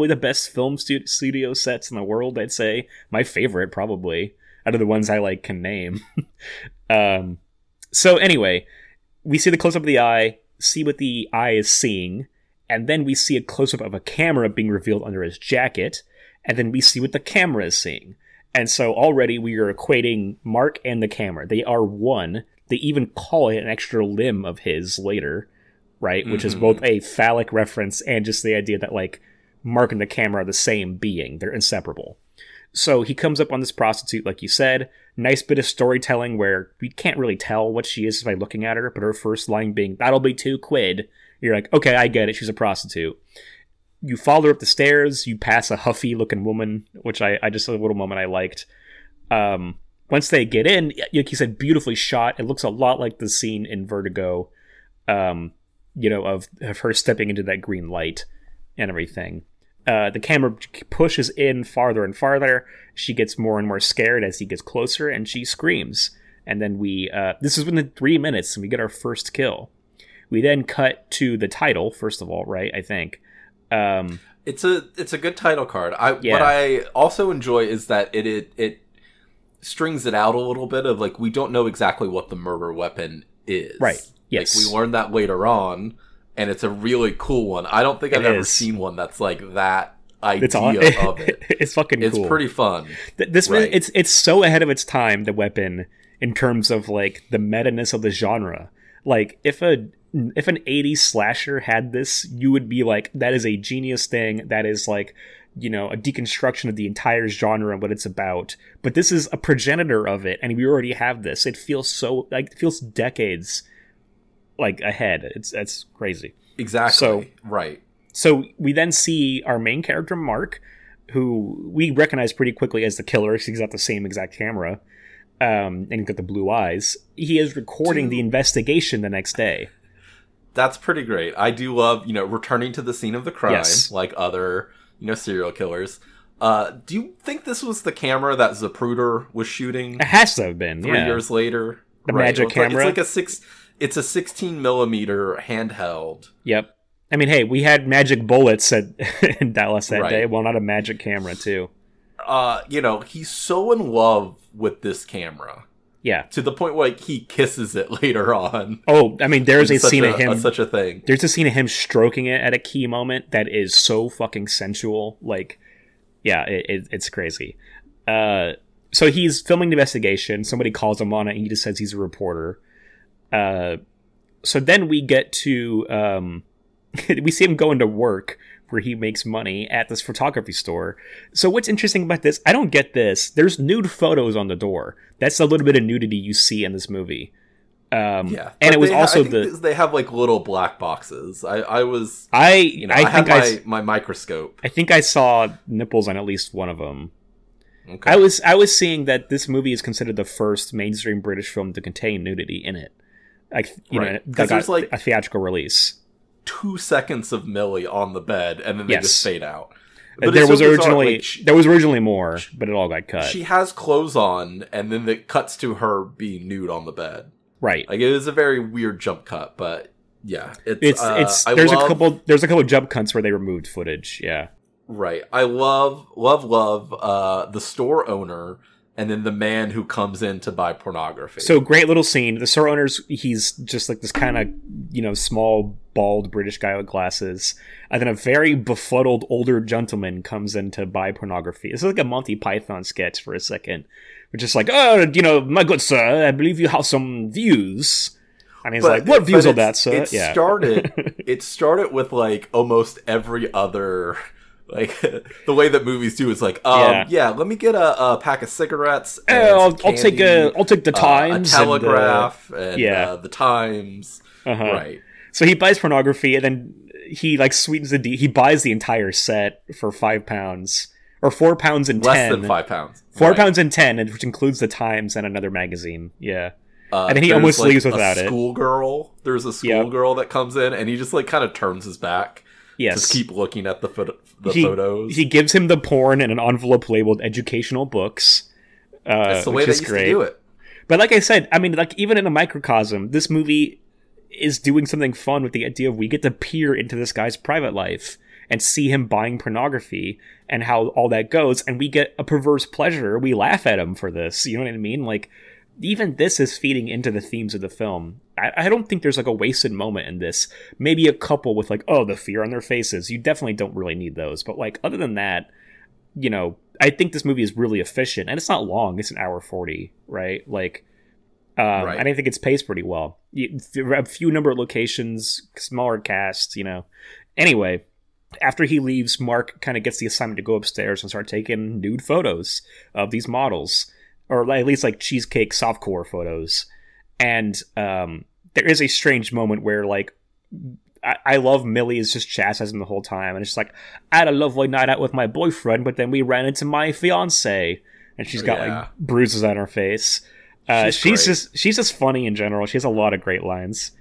the best film studio sets in the world, I'd say. My favorite, probably, out of the ones I like can name. So anyway, we see the close-up of the eye, see what the eye is seeing, and then we see a close-up of a camera being revealed under his jacket, and then we see what the camera is seeing. And so already we are equating Mark and the camera. They are one. They even call it an extra limb of his later, right? Mm-hmm. Which is both a phallic reference and just the idea that, like, Mark and the camera are the same being. They're inseparable. So he comes up on this prostitute, like you said. Nice bit of storytelling where we can't really tell what she is by looking at her, but her first line being, "That'll be $2." You're like, okay, I get it. She's a prostitute. You follow her up the stairs, you pass a huffy-looking woman, which I just had a little moment I liked. Once they get in, like you said, beautifully shot. It looks a lot like the scene in Vertigo, of her stepping into that green light and everything. The camera pushes in farther and farther. She gets more and more scared as he gets closer, and she screams. And then this is within 3 minutes, and we get our first kill. We then cut to the title, first of all, right, I think. It's a good title card. What I also enjoy is that it strings it out a little bit of like we don't know exactly what the murder weapon is. Right. Yes. Like, we learned that later on, and it's a really cool one. I don't think I've ever seen one that's like that idea of it. It's fucking. It's cool. Pretty fun. This really, it's so ahead of its time. The weapon in terms of like the meta-ness of the genre. Like if an 80s slasher had this, you would be like, that is a genius thing. That is like, you know, a deconstruction of the entire genre and what it's about. But this is a progenitor of it, and we already have this. It feels so like decades like ahead. That's crazy. Exactly. So we then see our main character Mark, who we recognize pretty quickly as the killer because he's got the same exact camera. And he's got the blue eyes. He is recording the investigation the next day. That's pretty great. I do love, returning to the scene of the crime, like other, serial killers. Do you think this was the camera that Zapruder was shooting? It has to have been. Three years later. The magic camera. Like, it's a 16 millimeter handheld. Yep. I mean, hey, we had magic bullets in Dallas that day. Well, not a magic camera, too. you know, he's so in love with this camera. Yeah. To the point where, like, he kisses it later on. Oh, I mean, there's a scene of him... Such a thing. There's a scene of him stroking it at a key moment that is so fucking sensual. Like, yeah, it's crazy. So he's filming the investigation. Somebody calls him on it, and he just says he's a reporter. So then we get to... we see him going to work, where he makes money at this photography store. So what's interesting about this, I don't get this. There's nude photos on the door. That's a little bit of nudity you see in this movie. Yeah, and it was also they have like little black boxes. I had my microscope. I think I saw nipples on at least one of them. Okay. I was seeing that this movie is considered the first mainstream British film to contain nudity in it. Like, you right. know, there's like a theatrical release. 2 seconds of Millie on the bed, and then they just fade out. But there was originally more, but it all got cut. She has clothes on, and then it cuts to her being nude on the bed. Right, like it is a very weird jump cut, but yeah, there's a couple of jump cuts where they removed footage. Yeah, right. I love the store owner. And then the man who comes in to buy pornography. So great little scene. The store owner's, he's just like this kind of, you know, small, bald British guy with glasses. And then a very befuddled older gentleman comes in to buy pornography. This is like a Monty Python sketch for a second. We're just like, oh, you know, my good sir, I believe you have some views. And he's like, what views are that, sir? It started with like almost every other... Like, the way that movies do is like, let me get a pack of cigarettes. And I'll take the Times. A Telegraph and the Times. Uh-huh. Right. So he buys pornography, and then he, like, sweetens the deal. He buys the entire set for £5, or £4 and 10. Less than £5. £4 and 10, which includes the Times and another magazine. Yeah. And then he almost leaves without it. There's a schoolgirl that comes in, and he just, like, kind of turns his back. Yes. Just keep looking at the photos. He gives him the porn in an envelope labeled educational books. That's the way they used to do it. But like I said, I mean, like even in a microcosm, this movie is doing something fun with the idea of we get to peer into this guy's private life and see him buying pornography and how all that goes. And we get a perverse pleasure. We laugh at him for this. You know what I mean? Like even this is feeding into the themes of the film. I don't think there's like a wasted moment in this. Maybe a couple with like, oh, the fear on their faces. You definitely don't really need those. But like other than that, you know, I think this movie is really efficient, and it's not long. It's an hour 40, right? Like, right. And I think it's paced pretty well. A few number of locations, smaller cast, you know. Anyway, after he leaves, Mark kind of gets the assignment to go upstairs and start taking nude photos of these models, or at least like cheesecake softcore photos. And there is a strange moment where, like, I love Millie is just chastising the whole time. And it's just like, I had a lovely night out with my boyfriend, but then we ran into my fiance. And she's got, like, bruises on her face. She's just funny in general. She has a lot of great lines.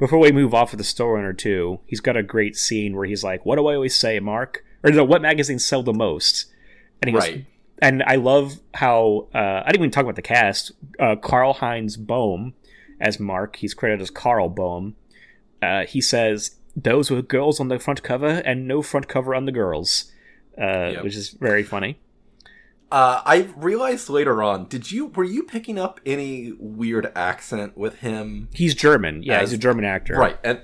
Before we move off of the store owner, too, he's got a great scene where he's like, what do I always say, Mark? Or, no, what magazines sell the most? And he goes... And I love how... I didn't even talk about the cast. Karl-Heinz Bohm... as Mark, he's credited as Carl Bohm. He says, those with girls on the front cover and no front cover on the girls, which is very funny. I realized later on, were you picking up any weird accent with him? He's German. Yeah, he's a German actor. Right. And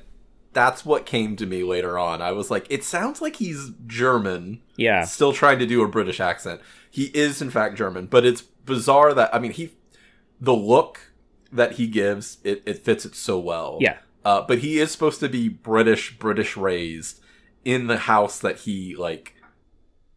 that's what came to me later on. I was like, it sounds like he's German. Yeah. Still trying to do a British accent. He is, in fact, German, but it's bizarre that, I mean, the look that he gives, it fits it so well. Yeah. But he is supposed to be British raised in the house that he, like,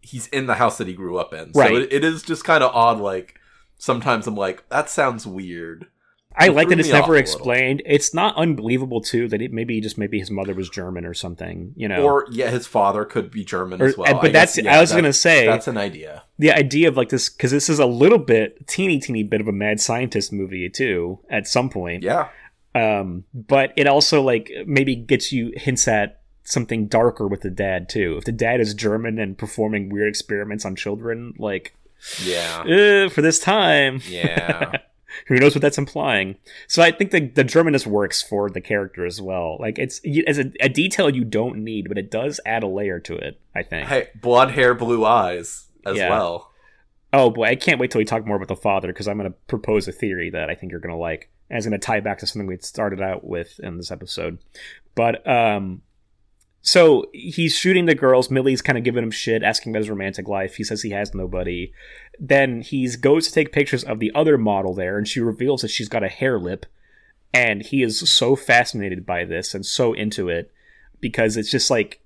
he's in the house that he grew up in. Right. So it is just kind of odd, like, sometimes I'm like, that sounds weird. I like that it's never explained. It's not unbelievable, too, that maybe his mother was German or something, you know. Or, yeah, his father could be German as well. But that's, I was going to say... That's an idea. The idea of, like, this... Because this is a little bit, teeny bit of a mad scientist movie, too, at some point. Yeah. But it also, like, maybe gets you hints at something darker with the dad, too. If the dad is German and performing weird experiments on children, like... Yeah. For this time. Yeah. Who knows what that's implying? So I think the Germanness works for the character as well. Like, it's a detail you don't need, but it does add a layer to it, I think. Hey, blonde hair, blue eyes as well. Oh boy, I can't wait till we talk more about the father, because I'm going to propose a theory that I think you're going to like. And it's going to tie back to something we started out with in this episode. But so he's shooting the girls. Millie's kind of giving him shit, asking about his romantic life. He says he has nobody. Then he goes to take pictures of the other model there, and she reveals that she's got a hair lip. And he is so fascinated by this and so into it, because it's just like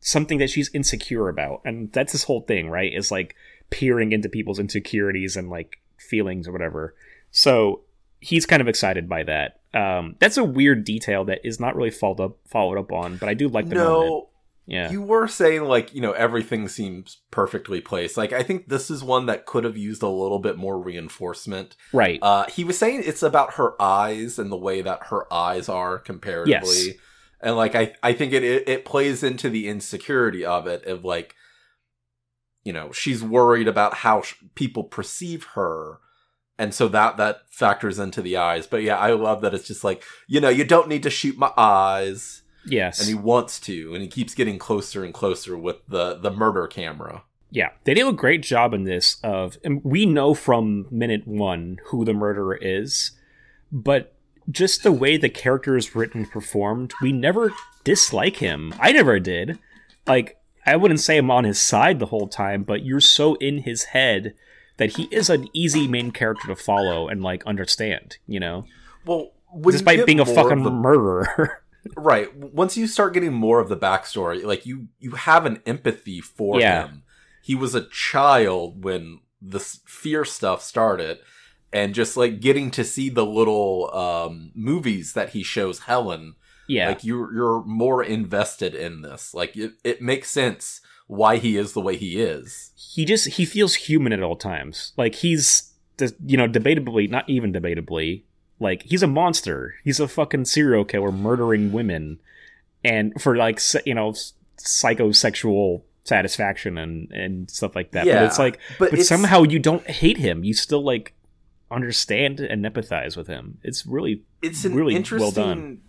something that she's insecure about. And that's this whole thing, right? Is like peering into people's insecurities and like feelings or whatever. So he's kind of excited by that. That's a weird detail that is not really followed up on, but I do like the moment. Yeah. You were saying like, you know, everything seems perfectly placed. Like, I think this is one that could have used a little bit more reinforcement. Right. He was saying it's about her eyes and the way that her eyes are comparatively. Yes. And like, I think it plays into the insecurity of it, of like, you know, she's worried about how people perceive her. And so that factors into the eyes. But yeah, I love that it's just like, you know, you don't need to shoot my eyes. Yes. And he wants to, and he keeps getting closer and closer with the murder camera. Yeah. They do a great job in this of, and we know from minute one who the murderer is, but just the way the character is written and performed, we never dislike him. I never did. Like, I wouldn't say I'm on his side the whole time, but you're so in his head that he is an easy main character to follow and, like, understand, you know? Well, despite being a fucking murderer. Right. Once you start getting more of the backstory, like, you have an empathy for him. He was a child when the fear stuff started, and just, like, getting to see the little movies that he shows Helen. Yeah. Like, you're more invested in this. Like, it makes sense why he is the way he is. He feels human at all times. Like, he's, you know, not even debatably, like, he's a monster. He's a fucking serial killer murdering women, and for, like, you know, psychosexual satisfaction and stuff like that. Yeah, but it's like, but somehow you don't hate him. You still, like, understand and empathize with him. It's really well done.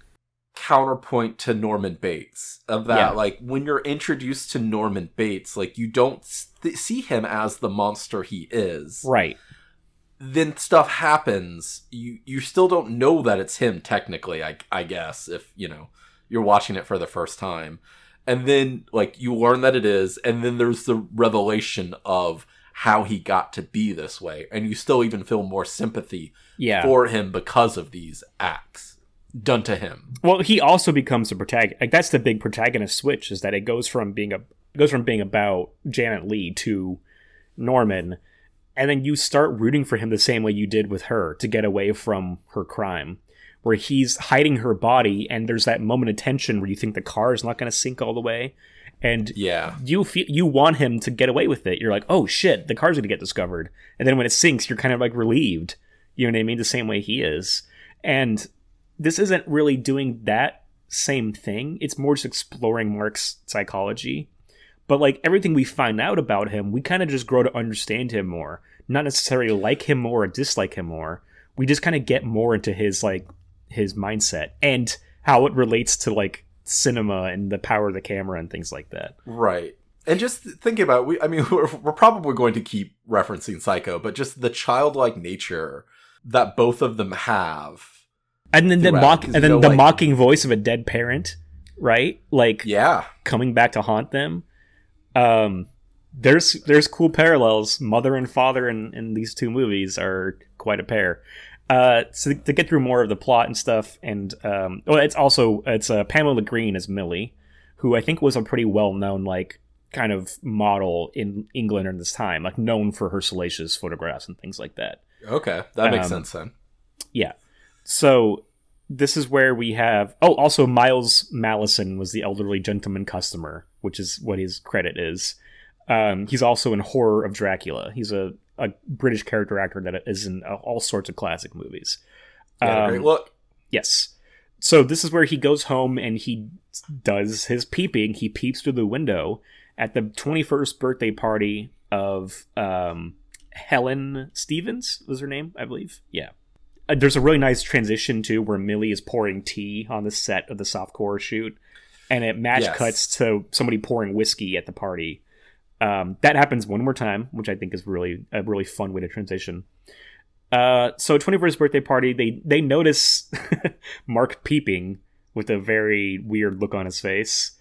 Counterpoint to Norman Bates of that. Yeah. Like, when you're introduced to Norman Bates, like, you don't see him as the monster he is. Right. Then stuff happens. You still don't know that it's him technically, I guess, if, you know, you're watching it for the first time. And then, like, you learn that it is, and then there's the revelation of how he got to be this way. And you still even feel more sympathy for him because of these acts done to him. Well, he also becomes a protagonist. Like, that's the big protagonist switch, is that it goes from being about Janet Leigh to Norman, and then you start rooting for him the same way you did with her, to get away from her crime, where he's hiding her body, and there's that moment of tension where you think the car is not going to sink all the way, and you feel you want him to get away with it. You're like, oh shit, the car's going to get discovered. And then when it sinks, you're kind of like relieved. You know what I mean? The same way he is. And this isn't really doing that same thing. It's more just exploring Mark's psychology. But, like, everything we find out about him, we kind of just grow to understand him more. Not necessarily like him more or dislike him more. We just kind of get more into his, like, his mindset and how it relates to, like, cinema and the power of the camera and things like that. Right. And just thinking about it, we're probably going to keep referencing Psycho, but just the childlike nature that both of them have. And then the mocking voice of a dead parent, right? Like, coming back to haunt them. There's cool parallels. Mother and father in these two movies are quite a pair. So to get through more of the plot and stuff, and it's Pamela Green as Millie, who I think was a pretty well known like kind of model in England in this time, like known for her salacious photographs and things like that. Okay, that makes sense then. Yeah. So this is where we have... Oh, also Miles Mallison was the elderly gentleman customer, which is what his credit is. He's also in Horror of Dracula. He's a British character actor that is in all sorts of classic movies. Yeah, great look. Yes. So this is where he goes home and he does his peeping. He peeps through the window at the 21st birthday party of Helen Stevens, was her name, I believe. Yeah. There's a really nice transition, too, where Millie is pouring tea on the set of the softcore shoot. And it match cuts to somebody pouring whiskey at the party. That happens one more time, which I think is really a really fun way to transition. So 21st birthday party, they notice Mark peeping with a very weird look on his face.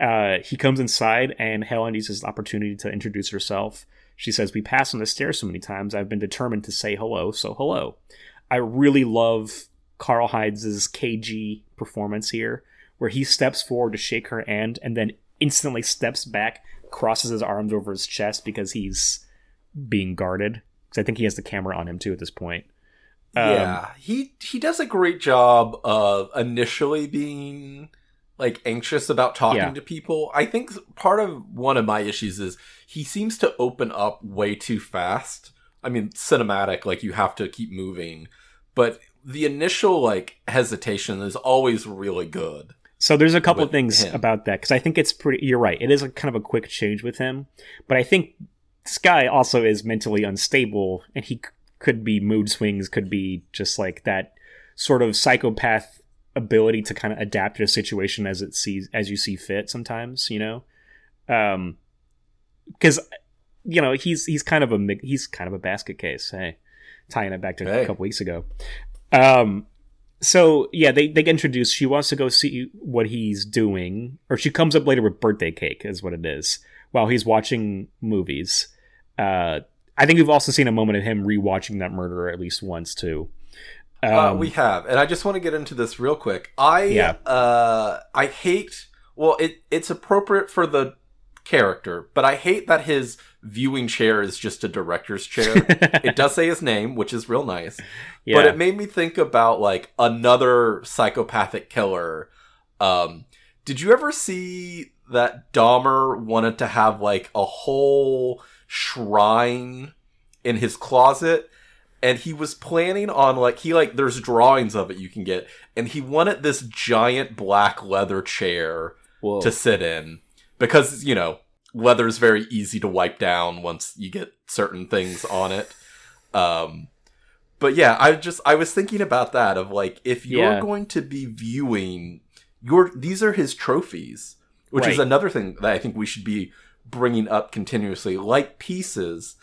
He comes inside and Helen uses the opportunity to introduce herself. She says, "We passed on the stairs so many times. I've been determined to say hello, so hello." I really love Carl Heinz's KG performance here, where he steps forward to shake her hand and then instantly steps back, crosses his arms over his chest because he's being guarded. Because I think he has the camera on him too at this point. Yeah, he does a great job of initially being like anxious about talking to people. I think part of one of my issues is he seems to open up way too fast. I mean, cinematic, like you have to keep moving, but the initial like hesitation is always really good. So there's a couple of things about that, because I think it's pretty, you're right, it is a kind of a quick change with him, but I think this guy also is mentally unstable, and he could be mood swings, could be just like that sort of psychopath ability to kind of adapt to a situation as you see fit sometimes, you know, because you know he's kind of a basket case. Hey, tying it back to a couple weeks ago. So yeah, they get introduced. She wants to go see what he's doing, or she comes up later with birthday cake, is what it is, while he's watching movies. I think we've also seen a moment of him rewatching That Murderer at least once too. We have, and I just want to get into this real quick. I hate. Well, it's appropriate for the character, but I hate that his viewing chair is just a director's chair. It does say his name, which is real nice, but it made me think about like another psychopathic killer. Did you ever see that Dahmer wanted to have like a whole shrine in his closet, and he was planning on like there's drawings of it you can get, and he wanted this giant black leather chair to sit in. Because, you know, leather is very easy to wipe down once you get certain things on it. But yeah, I was thinking about that, of like, if you're going to be viewing, these are his trophies, which is another thing that I think we should be bringing up continuously. Like pieces,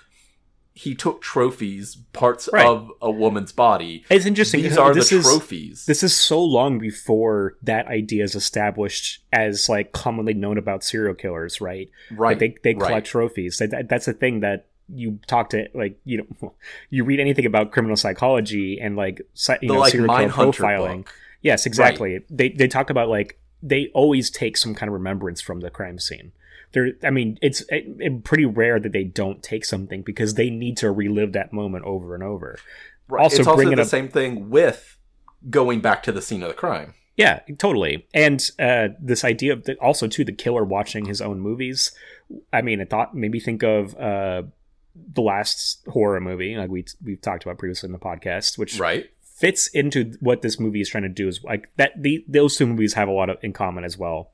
he took trophies, parts of a woman's body. It's interesting. These are the trophies. This is so long before that idea is established as like commonly known about serial killers, right? Right. Like they collect trophies. That's a thing that you talk to, like, you know, you read anything about criminal psychology and like, serial killer profiling. Book. Yes, exactly. Right. They talk about like, they always take some kind of remembrance from the crime scene. I mean, it's pretty rare that they don't take something, because they need to relive that moment over and over. Right. Also, it's also the same thing with going back to the scene of the crime. Yeah, totally. And this idea of also, too, the killer watching his own movies. I mean, it made me think of the last horror movie, like we've talked about previously in the podcast, which fits into what this movie is trying to do. Is like that those two movies have a lot in common as well.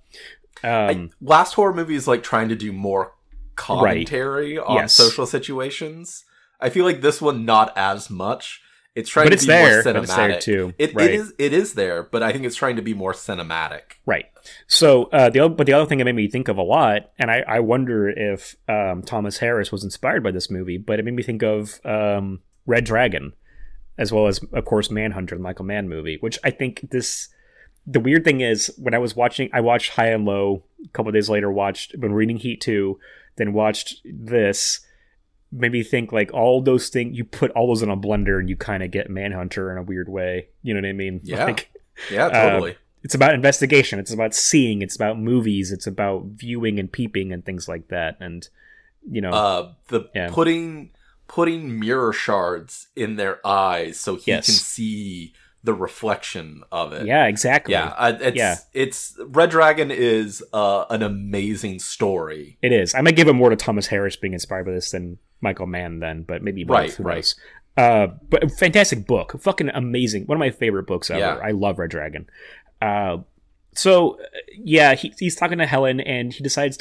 Last horror movie is like trying to do more commentary on social situations. I feel like this one, not as much. It's trying to be more cinematic. It's there too. It is there, but I think it's trying to be more cinematic. Right. So, the other thing it made me think of a lot, and I wonder if Thomas Harris was inspired by this movie, but it made me think of Red Dragon, as well as, of course, Manhunter, the Michael Mann movie, which I think this. The weird thing is, when I watched High and Low, a couple of days later, been reading Heat 2, then watched this, made me think like all those things, you put all those in a blender and you kind of get Manhunter in a weird way. You know what I mean? Yeah, like, yeah, totally. It's about investigation. It's about seeing. It's about movies. It's about viewing and peeping and things like that. And, you know. Putting mirror shards in their eyes so he can see the reflection of it. Yeah, exactly. Yeah, Red Dragon is an amazing story. It is. I might give it more to Thomas Harris being inspired by this than Michael Mann then, but maybe both. Who knows? But fantastic book. Fucking amazing. One of my favorite books ever. Yeah. I love Red Dragon. He's talking to Helen, and he decides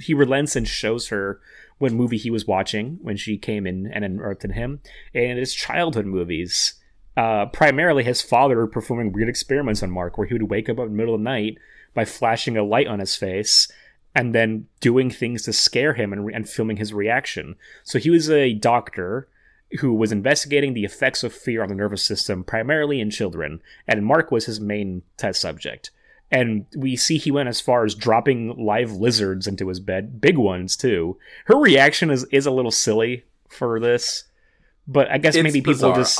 he relents and shows her what movie he was watching when she came in and unearthed him, and it's childhood movies. Primarily his father performing weird experiments on Mark, where he would wake up in the middle of the night by flashing a light on his face and then doing things to scare him and filming his reaction. So he was a doctor who was investigating the effects of fear on the nervous system, primarily in children, and Mark was his main test subject. And we see he went as far as dropping live lizards into his bed, big ones too. Her reaction is a little silly for this, but I guess maybe people just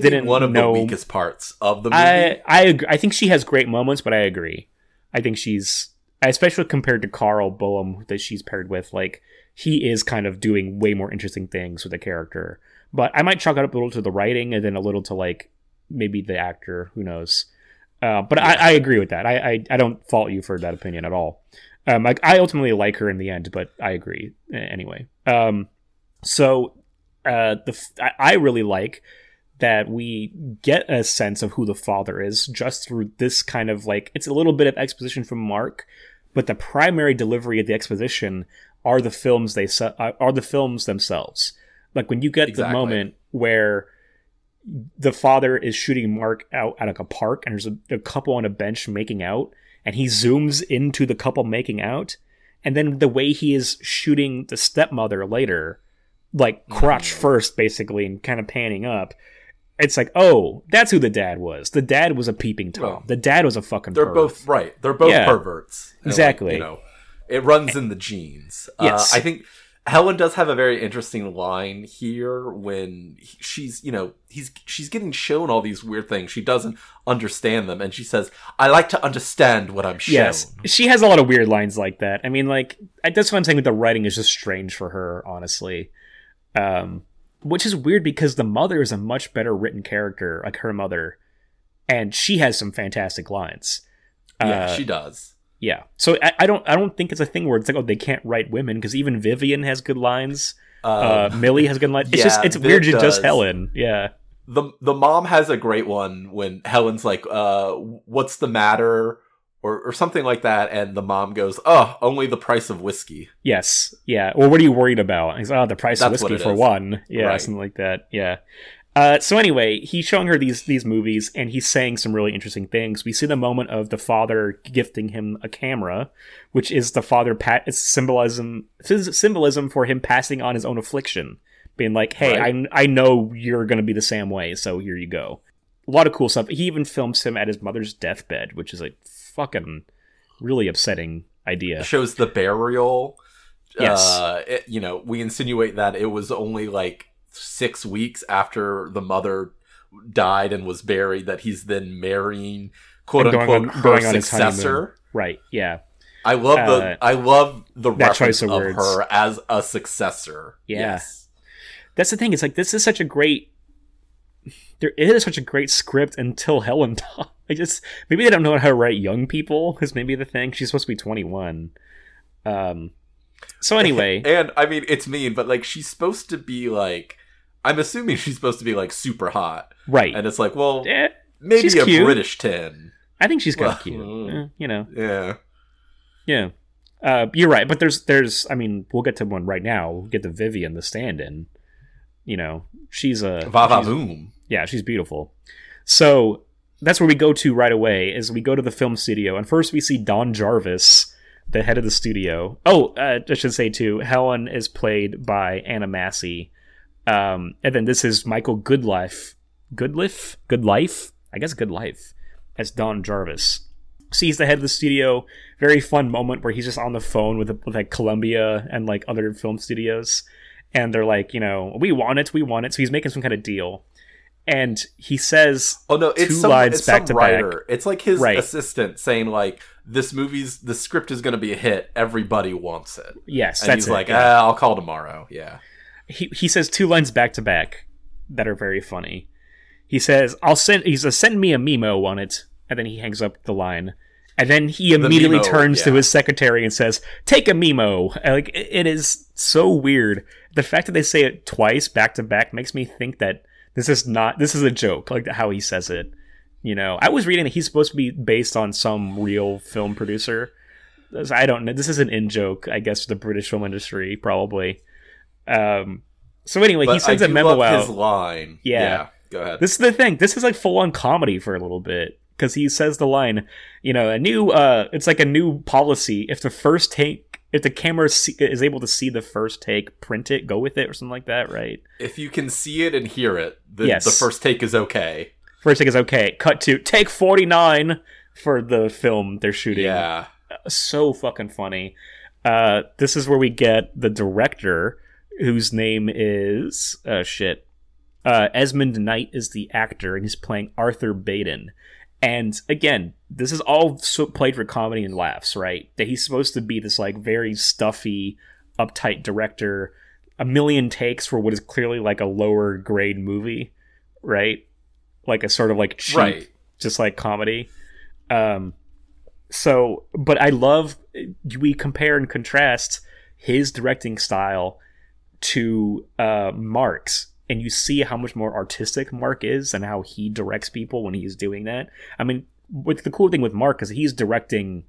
didn't know. One of the weakest parts of the movie. I think she has great moments, but I agree. I think she's, especially compared to Carl Boehm that she's paired with, like, he is kind of doing way more interesting things with the character. But I might chalk it up a little to the writing and then a little to, like, maybe the actor. Who knows? I agree with that. I don't fault you for that opinion at all. I ultimately like her in the end, but I agree anyway. I really like that we get a sense of who the father is just through this kind of, like, it's a little bit of exposition from Mark, but the primary delivery of the exposition are the films themselves. Like, when you get the moment where the father is shooting Mark out at, like, a park, and there's a couple on a bench making out, and he zooms into the couple making out, and then the way he is shooting the stepmother later, like, crotch first, basically, and kind of panning up. It's like, oh, that's who the dad was. The dad was a peeping Tom. Well, the dad was a fucking pervert. They're both, right. They're both perverts. Exactly. Like, you know, it runs in the genes. Yes. I think Helen does have a very interesting line here when she's getting shown all these weird things. She doesn't understand them. And she says, I like to understand what I'm shown. Yes. She has a lot of weird lines like that. I mean, like, that's what I'm saying. The writing is just strange for her, honestly. Which is weird because the mother is a much better written character, like her mother, and she has some fantastic lines. She does. Yeah. So I don't think it's a thing where it's like, oh, they can't write women, because even Vivian has good lines. Millie has good lines. It's it's weird. Just Helen. Yeah. The mom has a great one when Helen's like, "What's the matter?" Or something like that, and the mom goes, oh, only the price of whiskey. Yes, yeah. Or what are you worried about? And he's, oh, the price of whiskey for one. Yeah, right. Something like that, yeah. So anyway, he's showing her these movies, and he's saying some really interesting things. We see the moment of the father gifting him a camera, which is the father symbolism for him passing on his own affliction. Being like, hey, right. I know you're going to be the same way, so here you go. A lot of cool stuff. He even films him at his mother's deathbed, which is like, fucking really upsetting idea. Shows the burial. Yes. We insinuate that it was only like 6 weeks after the mother died and was buried that he's then marrying, quote unquote, her successor. Right. Yeah. I love the reference of her as a successor. Yeah. Yes. That's the thing. It's like, it is such a great script until Helen dies. Maybe they don't know how to write young people, is maybe the thing. She's supposed to be 21. So anyway. And I mean, it's mean, but like, she's supposed to be like, I'm assuming she's supposed to be like super hot. Right. And it's like, well, maybe a cute British 10. I think she's kind of cute. You know. Yeah. Yeah. You're right. But there's, I mean, we'll get to one right now. We'll get to Vivian, the stand-in. You know, she's a... Va-va-boom. Yeah, she's beautiful. So... that's where we go to right away, is we go to the film studio. And first we see Don Jarvis, the head of the studio. I should say, too, Helen is played by Anna Massey. And then this is Michael Goodlife. Goodlife? I guess Goodlife. As Don Jarvis. So he's the head of the studio. Very fun moment where he's just on the phone with like Columbia and like other film studios. And they're like, you know, we want it. So he's making some kind of deal. And he says, "Oh no, it's some writer. It's like his assistant saying, like, the script is going to be a hit. Everybody wants it. Yes, and he's like, I'll call tomorrow. Yeah. He says 2 lines back to back that are very funny. He says, "Send me a memo on it," and then he hangs up the line. And then he immediately turns to his secretary and says, "Take a memo." Like, it is so weird. The fact that they say it twice back to back makes me think that. This is a joke, like how he says it. You know, I was reading that he's supposed to be based on some real film producer. I don't know. This is an in-joke, I guess, for the British film industry, probably. So anyway, but he sends a memo out. His line. Yeah. Go ahead. This is the thing. This is like full-on comedy for a little bit. because he says the line, you know, a new, it's like a new policy. If the first take, if the camera is able to see the first take, print it, go with it, or something like that, right? If you can see it and hear it, yes. The first take is okay. First take is okay. Cut to take 49 for the film they're shooting. Yeah. So fucking funny. This is where we get the director, whose name is... Esmond Knight is the actor, and he's playing Arthur Baden. And again, this is all played for comedy and laughs, right? That he's supposed to be this like very stuffy, uptight director, a million takes for what is clearly like a lower grade movie, right? Like a sort of like cheap, right. Just like comedy. So, but I love, we compare and contrast his directing style to Mark's. And you see how much more artistic Mark is and how he directs people when he's doing that. I mean, the cool thing with Mark is he's directing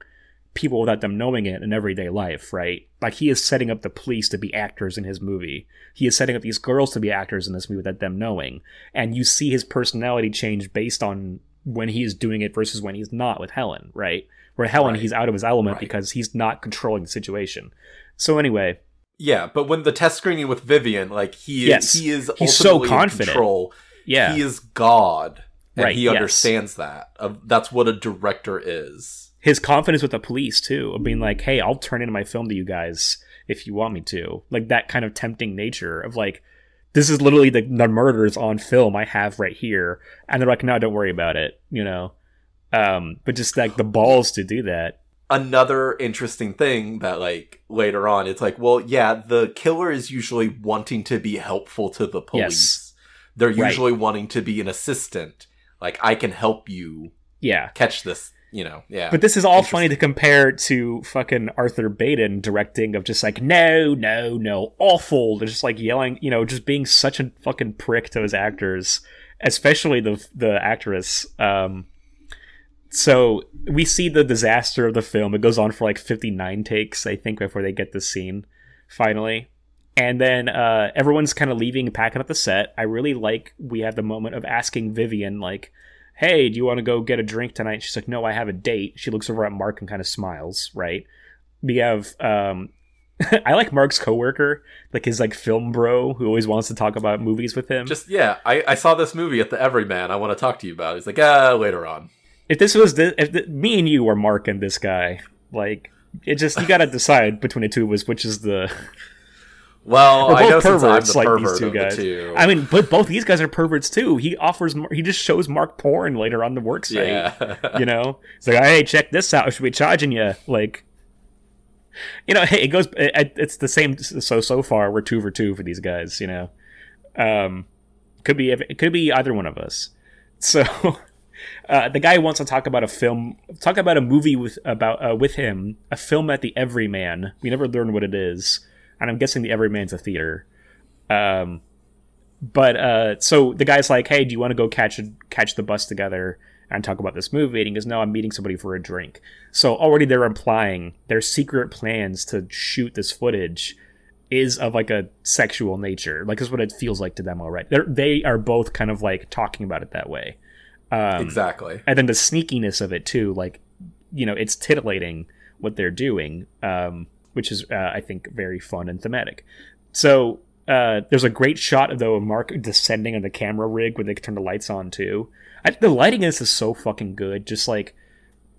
people without them knowing it in everyday life, right? Like, he is setting up the police to be actors in his movie. He is setting up these girls to be actors in this movie without them knowing. And you see his personality change based on when he is doing it versus when he's not with Helen, right? Where Helen, right. He's out of his element, right. Because he's not controlling the situation. So anyway... Yeah, but when the test screening with Vivian, like, he's so confident. In control. Yeah. He is God, and right, he understands that. That's what a director is. His confidence with the police, too, of being like, hey, I'll turn in my film to you guys if you want me to. Like, that kind of tempting nature of, like, this is literally the murders on film I have right here. And they're like, no, don't worry about it, you know? But just, like, the balls to do that. Another interesting thing that, like, later on, it's like, well, yeah, the killer is usually wanting to be helpful to the police. Yes. They're usually right. Wanting to be an assistant. Like, I can help you catch this, you know, yeah. But this is all funny to compare to fucking Arthur Baden directing of just like, no, awful. They're just like yelling, you know, just being such a fucking prick to his actors, especially the actress, So we see the disaster of the film. It goes on for like 59 takes, I think, before they get this scene, finally. And then everyone's kind of leaving, packing up the set. I really like we have the moment of asking Vivian, like, hey, do you want to go get a drink tonight? She's like, no, I have a date. She looks over at Mark and kind of smiles, right? We have, I like Mark's coworker, like his like film bro who always wants to talk about movies with him. Just, yeah, I saw this movie at the Everyman. I want to talk to you about it. He's like, later on. If this was me and you were Mark and this guy, like, it just, you gotta decide between the two of us which is the. Well, I know since I'm the pervert of the two. I mean, but both these guys are perverts too. He just shows Mark porn later on the work site. Yeah. You know, it's like, hey, check this out. I should be charging you, like, you know. Hey, it goes. It's the same. So far, we're 2 for 2 for these guys. You know, could be either one of us. So. The guy wants to talk about a movie with him, a film at the Everyman. We never learn what it is, and I'm guessing the Everyman's a theater. So the guy's like, "Hey, do you want to go catch the bus together and talk about this movie?" And he goes, "No, I'm meeting somebody for a drink." So already they're implying their secret plans to shoot this footage is of like a sexual nature. Like, this is what it feels like to them. All right, they are both kind of like talking about it that way. Exactly. And then the sneakiness of it too, like, you know, it's titillating what they're doing, which is I think very fun and thematic. So there's a great shot of though Mark descending on the camera rig where they turn the lights on too. I think the lighting in this is so fucking good, just like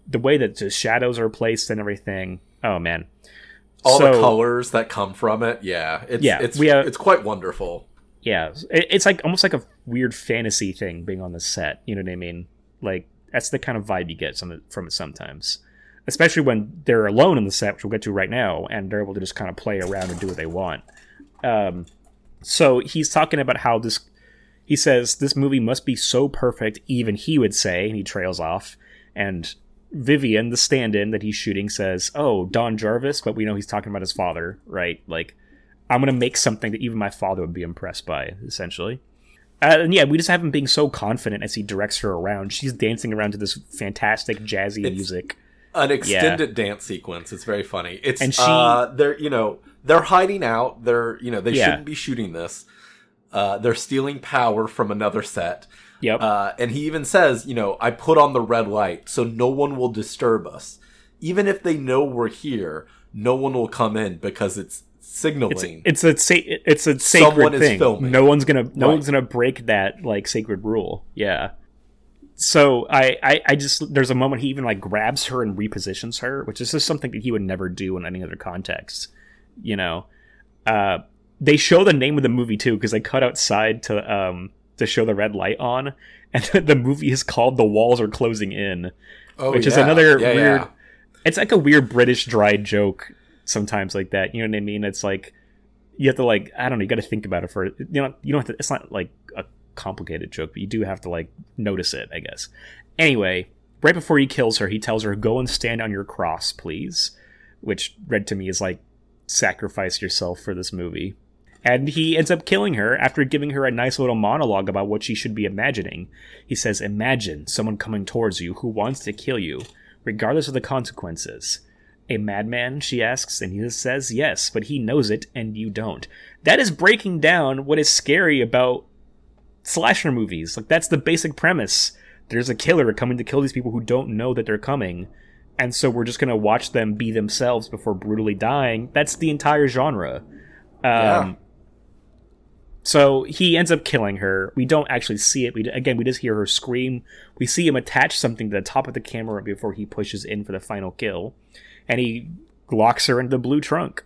the way that the shadows are placed and everything. Oh man, all the colors that come from it. Yeah, it's quite wonderful. Yeah, it's like almost like a weird fantasy thing being on the set. You know what I mean? Like, that's the kind of vibe you get from it sometimes, especially when they're alone on the set, which we'll get to right now, and they're able to just kind of play around and do what they want. So he's talking about how this. He says this movie must be so perfect, even he would say, and he trails off. And Vivian, the stand-in that he's shooting, says, "Oh, Don Jarvis," but we know he's talking about his father, right? Like. I'm going to make something that even my father would be impressed by, essentially. And yeah, we just have him being so confident as he directs her around. She's dancing around to this fantastic jazzy music. An extended dance sequence. It's very funny. It's, and she, they're hiding out. They're, they shouldn't be shooting this. They're stealing power from another set. Yep. And he even says, you know, I put on the red light so no one will disturb us. Even if they know we're here, no one will come in because it's signaling. It's a sacred someone thing. Is filming. No one's gonna break that like sacred rule. Yeah. So I just, there's a moment he even like grabs her and repositions her, which is just something that he would never do in any other context, you know. They show the name of the movie too, because they cut outside to show the red light on, and the movie is called The Walls Are Closing In, which is another weird. It's like a weird British dry joke sometimes like that. You know what I mean? It's like you have to like, I don't know, you got to think about it for, you know, you don't have to. It's not like a complicated joke, but you do have to like notice it, I guess. Anyway, right before he kills her, he tells her, go and stand on your cross, please, which read to me is like, sacrifice yourself for this movie. And he ends up killing her after giving her a nice little monologue about what she should be imagining. He says, imagine someone coming towards you who wants to kill you, regardless of the consequences. A madman, she asks, and he says yes, but he knows it and you don't. That is breaking down what is scary about slasher movies. Like, that's the basic premise. There's a killer coming to kill these people who don't know that they're coming, and so we're just gonna watch them be themselves before brutally dying. That's the entire genre. Yeah. So he ends up killing her. We don't actually see it. We just hear her scream. We see him attach something to the top of the camera before he pushes in for the final kill, and he locks her into the blue trunk.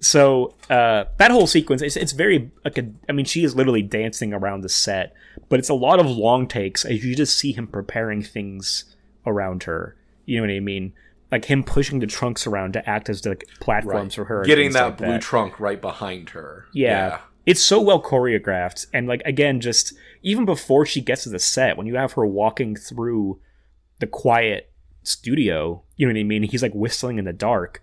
So that whole sequence, it's very, like, I mean, she is literally dancing around the set, but it's a lot of long takes as you just see him preparing things around her. You know what I mean? Like him pushing the trunks around to act as the platforms for her. Getting that like blue trunk right behind her. Yeah. It's so well choreographed. And like, again, just even before she gets to the set, when you have her walking through the quiet studio, you know what I mean? He's like whistling in the dark.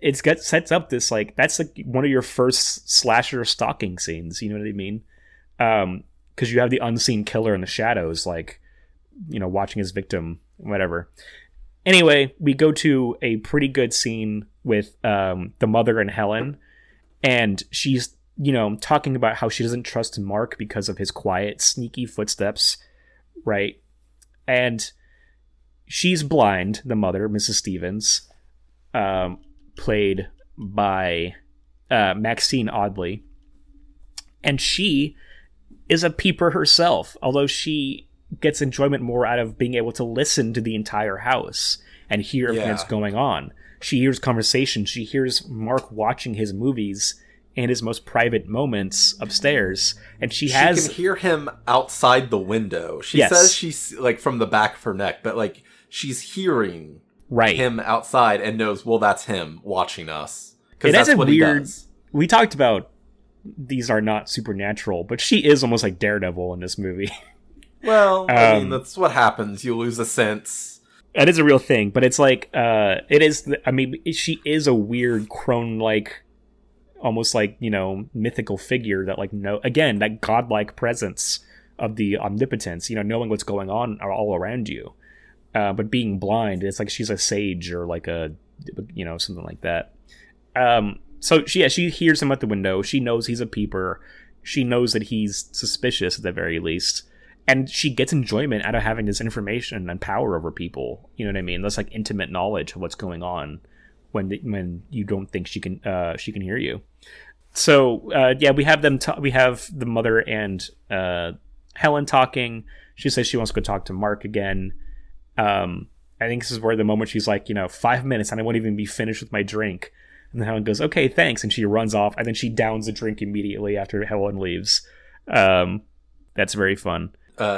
It's got sets up this like, that's like one of your first slasher stalking scenes. You know what I mean? Cause you have the unseen killer in the shadows, like, you know, watching his victim, whatever. Anyway, we go to a pretty good scene with the mother and Helen, and she's, you know, talking about how she doesn't trust Mark because of his quiet, sneaky footsteps, right? And she's blind, the mother, Mrs. Stevens, played by Maxine Audley, and she is a peeper herself, although she gets enjoyment more out of being able to listen to the entire house and hear everything that's going on. She hears conversation. She hears Mark watching his movies and his most private moments upstairs. And she can hear him outside the window. She says she's like from the back of her neck, but like she's hearing him outside and knows, well, that's him watching us. Because that's what weird, he does. We talked about these are not supernatural, but she is almost like Daredevil in this movie. Well, I mean, that's what happens. You lose a sense. That is a real thing, but it's like, it is, I mean, she is a weird crone-like, almost like, you know, mythical figure that like, no, again, that godlike presence of the omnipotence, you know, knowing what's going on all around you. But being blind, it's like she's a sage or like a, you know, something like that. So she hears him at the window. She knows he's a peeper. She knows that he's suspicious at the very least. And she gets enjoyment out of having this information and power over people. You know what I mean? That's like intimate knowledge of what's going on when you don't think she can hear you. So we have them. We have the mother and Helen talking. She says she wants to go talk to Mark again. I think this is where the moment she's like, you know, 5 minutes and I won't even be finished with my drink. And then Helen goes, okay, thanks. And she runs off, and then she downs the drink immediately after Helen leaves. That's very fun.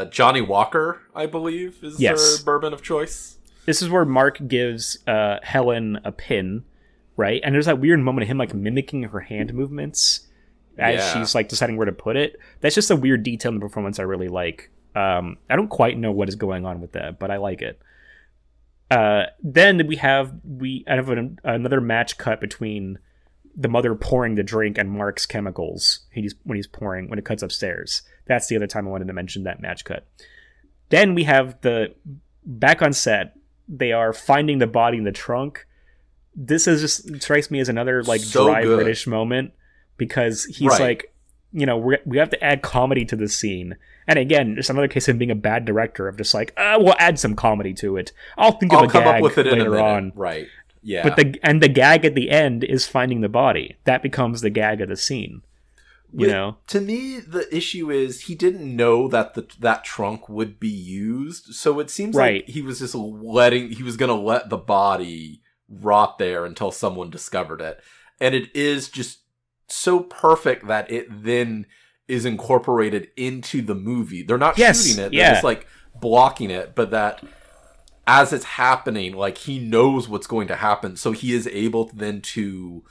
Johnny Walker, I believe, is her bourbon of choice. This is where Mark gives Helen a pin, right? And there's that weird moment of him like mimicking her hand movements as she's like deciding where to put it. That's just a weird detail in the performance I really like. I don't quite know what is going on with that, but I like it. Then we have another match cut between the mother pouring the drink and Mark's chemicals when it cuts upstairs. That's the other time I wanted to mention that match cut. Then we have the back on set. They are finding the body in the trunk. This is just strikes me as another like so dry good British moment because he's like you know, we have to add comedy to this scene. And again, it's another case of being a bad director of just like, we'll add some comedy to it. I'll come up with it later on. Right. Yeah. But the gag at the end is finding the body. That becomes the gag of the scene. You know, to me, the issue is he didn't know that that trunk would be used. So it seems like he was just going to let the body rot there until someone discovered it. And it is just so perfect that it then is incorporated into the movie. They're not shooting it. They're just like blocking it. But that as it's happening, like he knows what's going to happen. So he is able then to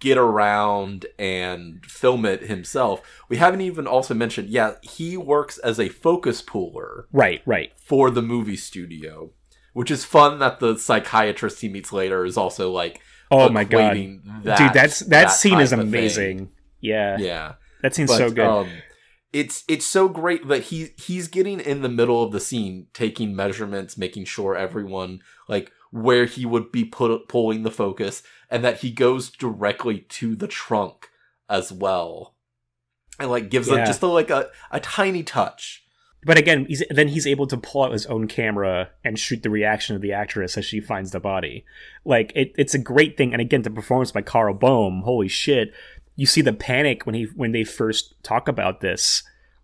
get around and film it himself. We haven't even also mentioned, he works as a focus puller. Right. For the movie studio, which is fun that the psychiatrist he meets later is also like, oh my God. Dude, that scene is amazing. Yeah. Yeah. That scene's so good. It's so great that he's getting in the middle of the scene, taking measurements, making sure everyone, like, where he would be pulling the focus, and that he goes directly to the trunk as well. And, like, gives them just a tiny touch. But again, he's able to pull out his own camera and shoot the reaction of the actress as she finds the body. Like, it's a great thing. And again, the performance by Carl Bohm, holy shit. You see the panic when they first talk about this,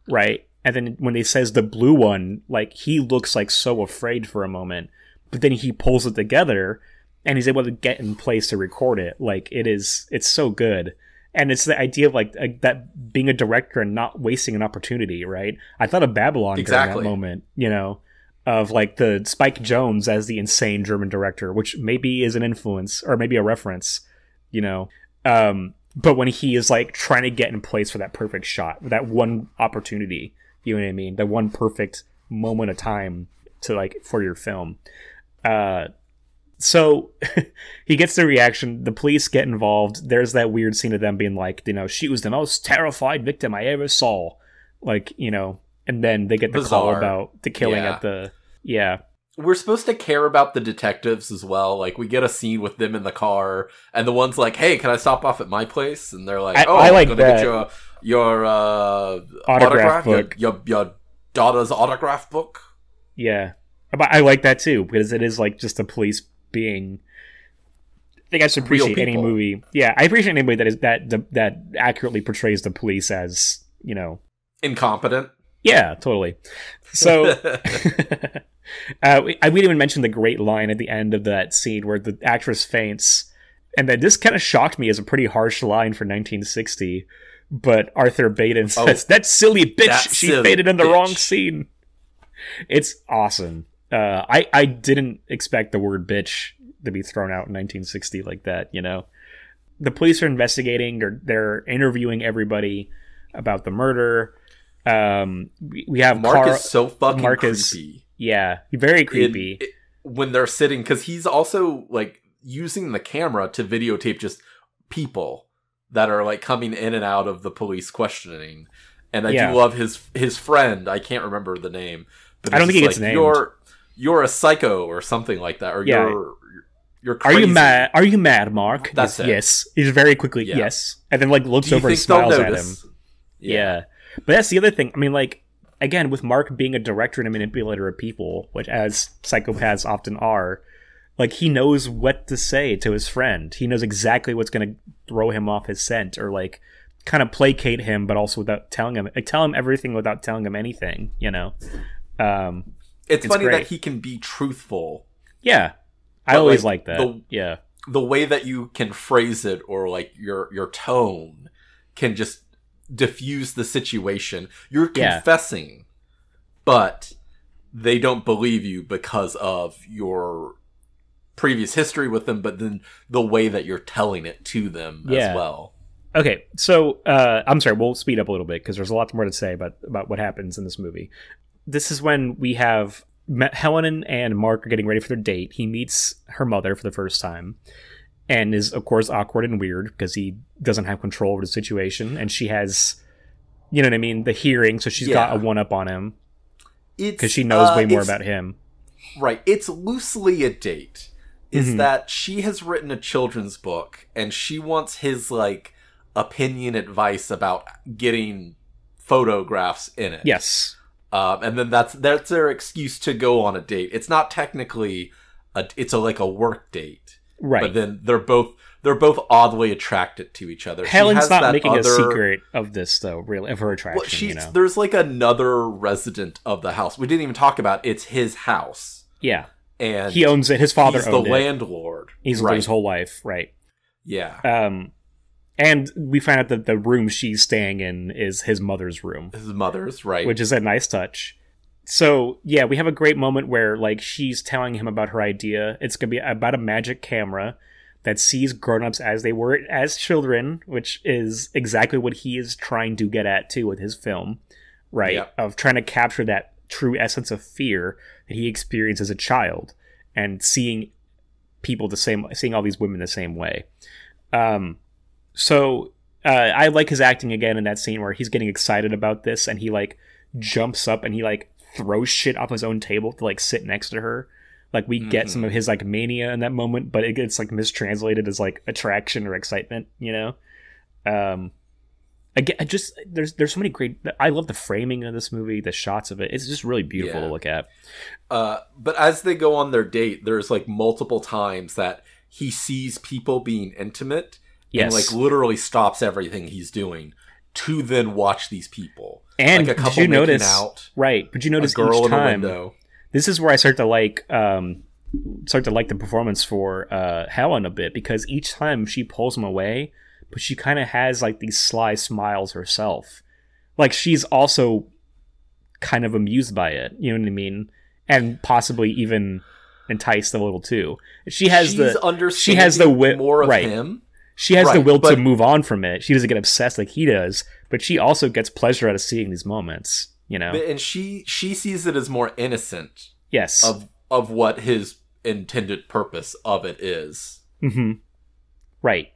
right? And then when they says the blue one, like, he looks, like, so afraid for a moment. But then he pulls it together, and he's able to get in place to record it. Like, it's so good. And it's the idea of, like, that being a director and not wasting an opportunity, right? I thought of Babylon during that moment, you know, of, like, the Spike Jones as the insane German director, which maybe is an influence or maybe a reference, you know. But when he is, like, trying to get in place for that perfect shot, that one opportunity, you know what I mean? That one perfect moment of time to, like, for your film. So he gets the reaction. The police get involved. There's that weird scene of them being like, you know, she was the most terrified victim I ever saw. Like, you know, and then they get the call about the killing at the... Yeah. We're supposed to care about the detectives as well. Like, we get a scene with them in the car, and the one's like, hey, can I stop off at my place? And they're like, I'm going to get your autograph book. Your daughter's autograph book. Yeah. But I like that too, because it is like just the police being. I think I should appreciate any movie. Yeah, I appreciate anybody that is that accurately portrays the police as, you know, incompetent. Yeah, totally. So we didn't even mention the great line at the end of that scene where the actress faints, and then this kind of shocked me as a pretty harsh line for 1960. But Arthur Baden says, "That silly bitch, she fainted in the wrong scene." It's awesome. I didn't expect the word bitch to be thrown out in 1960 like that, you know. The police are investigating, they're interviewing everybody about the murder. We have Mark is so fucking creepy. Yeah, very creepy. When they're sitting, because he's also, like, using the camera to videotape just people that are, like, coming in and out of the police questioning. And I do love his friend. I can't remember the name. But I don't think he gets named. You're a psycho or something like that, or you're crazy. Are you mad, Mark? That's it. Yes. He's very quickly yes, and then, like, looks over and smiles at him. Yeah, but that's the other thing. I mean, like, again, with Mark being a director and a manipulator of people, which as psychopaths often are, like, he knows what to say to his friend. He knows exactly what's going to throw him off his scent, or, like, kind of placate him, but also without telling him. Like, tell him everything without telling him anything. You know. It's funny that he can be truthful. Yeah, I always like that. The way that you can phrase it, or, like, your tone can just diffuse the situation. You're confessing, but they don't believe you because of your previous history with them. But then the way that you're telling it to them as well. Okay, so I'm sorry. We'll speed up a little bit because there's a lot more to say about what happens in this movie. This is when we have Helen and Mark are getting ready for their date. He meets her mother for the first time and is, of course, awkward and weird because he doesn't have control over the situation. And she has, you know what I mean, the hearing. So she's got a one-up on him because she knows way more about him. Right. It's loosely a date. Is that she has written a children's book and she wants his, like, opinion advice about getting photographs in it. Yes. And then that's their excuse to go on a date. It's not technically it's like a work date. Right. But then they're both oddly attracted to each other. Helen's not making a secret of this, though, really, of her attraction. Well, there's like another resident of the house we didn't even talk about. It's his house. Yeah. And he owns it. His father owns it. He's the landlord. He's lived his whole life. Right. Yeah. And we find out that the room she's staying in is his mother's room. His mother's, right. Which is a nice touch. So, yeah, we have a great moment where, like, she's telling him about her idea. It's going to be about a magic camera that sees grown-ups as they were as children, which is exactly what he is trying to get at, too, with his film, right? Yep. Of trying to capture that true essence of fear that he experienced as a child and seeing people the same, seeing all these women the same way. So I like his acting again in that scene where he's getting excited about this and he like jumps up and he like throws shit off his own table to like sit next to her. Like we get some of his like mania in that moment, but it gets like mistranslated as like attraction or excitement, you know? Again, there's so many great. I love the framing of this movie, the shots of it. It's just really beautiful to look at. But as they go on their date, there's like multiple times that he sees people being intimate. Yes. And like literally stops everything he's doing to then watch these people. And like a couple making out. Right. But you notice a girl each time, in a window. This is where I start to like the performance for Helen a bit, because each time she pulls him away. But she kind of has like these sly smiles herself. Like she's also kind of amused by it. You know what I mean? And possibly even enticed a little too. She has the will more of him. She has the will to move on from it. She doesn't get obsessed like he does, but she also gets pleasure out of seeing these moments, you know? And she sees it as more innocent. Yes. Of what his intended purpose of it is. Mm-hmm. Right.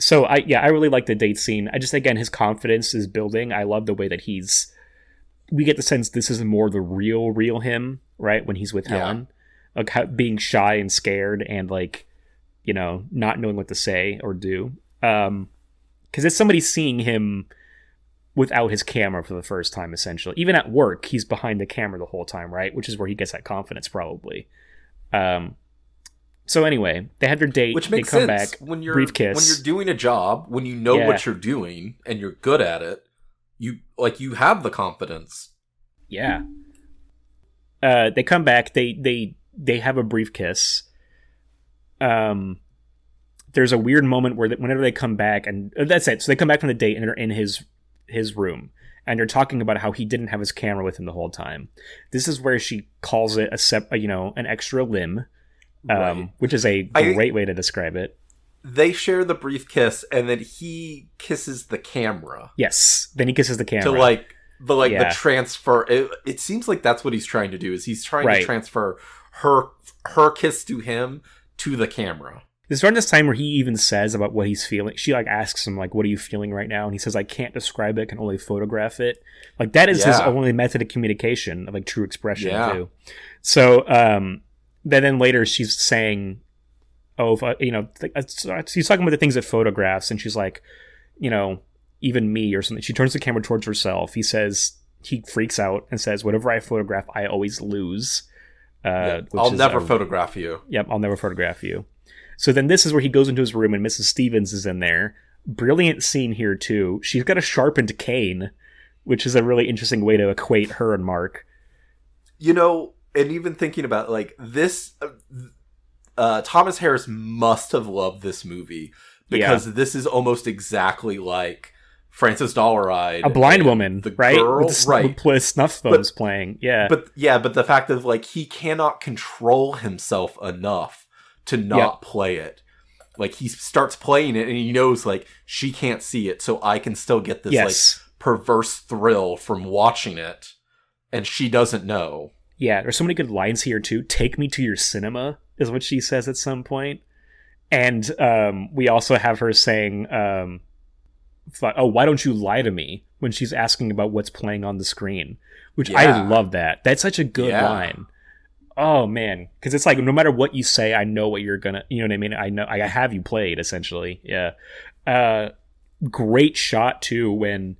So I really like the date scene. I just, again, his confidence is building. I love the way that we get the sense this is more the real him, right? When he's with Helen, like how, being shy and scared and like, you know, not knowing what to say or do. Cause it's somebody seeing him without his camera for the first time, essentially. Even at work, he's behind the camera the whole time, right? Which is where he gets that confidence probably. So anyway, they had their date. Which makes sense. They come back, brief kiss. When you're doing a job, when you know what you're doing and you're good at it, you have the confidence. Yeah. They come back. They have a brief kiss. There's a weird moment where whenever they come back, and that's it. So they come back from the date and they're in his room. And they're talking about how he didn't have his camera with him the whole time. This is where she calls it an extra limb. Right. Which is a great way to describe it. They share the brief kiss, and then he kisses the camera. Yes, then he kisses the camera. To the transfer. It seems like that's what he's trying to do. Is he's trying to transfer her kiss to him to the camera. It's around this time where he even says about what he's feeling. She like asks him like, "What are you feeling right now?" And he says, "I can't describe it. Can only photograph it." Like that is his only method of communication of like true expression too. So. Then later she's saying, oh, you know, she's talking about the things that photographs, and she's like, you know, even me or something. She turns the camera towards herself. He says, he freaks out and says, whatever I photograph, I always lose. I'll never photograph you. So then this is where he goes into his room and Mrs. Stevens is in there. Brilliant scene here, too. She's got a sharpened cane, which is a really interesting way to equate her and Mark. You know... And even thinking about, like, this, Thomas Harris must have loved this movie because this is almost exactly like Frances Dollaried. A blind woman, the right? Girl, with snuff films playing, yeah. But the fact that, like, he cannot control himself enough to not play it. Like, he starts playing it and he knows, like, she can't see it, so I can still get this, like, perverse thrill from watching it, and she doesn't know. Yeah, there's so many good lines here, too. Take me to your cinema is what she says at some point. And we also have her saying, oh, why don't you lie to me when she's asking about what's playing on the screen, which I love that. That's such a good line. Oh, man, because it's like no matter what you say, I know what you're going to, you know what I mean? I have you played, essentially. Yeah. great shot too when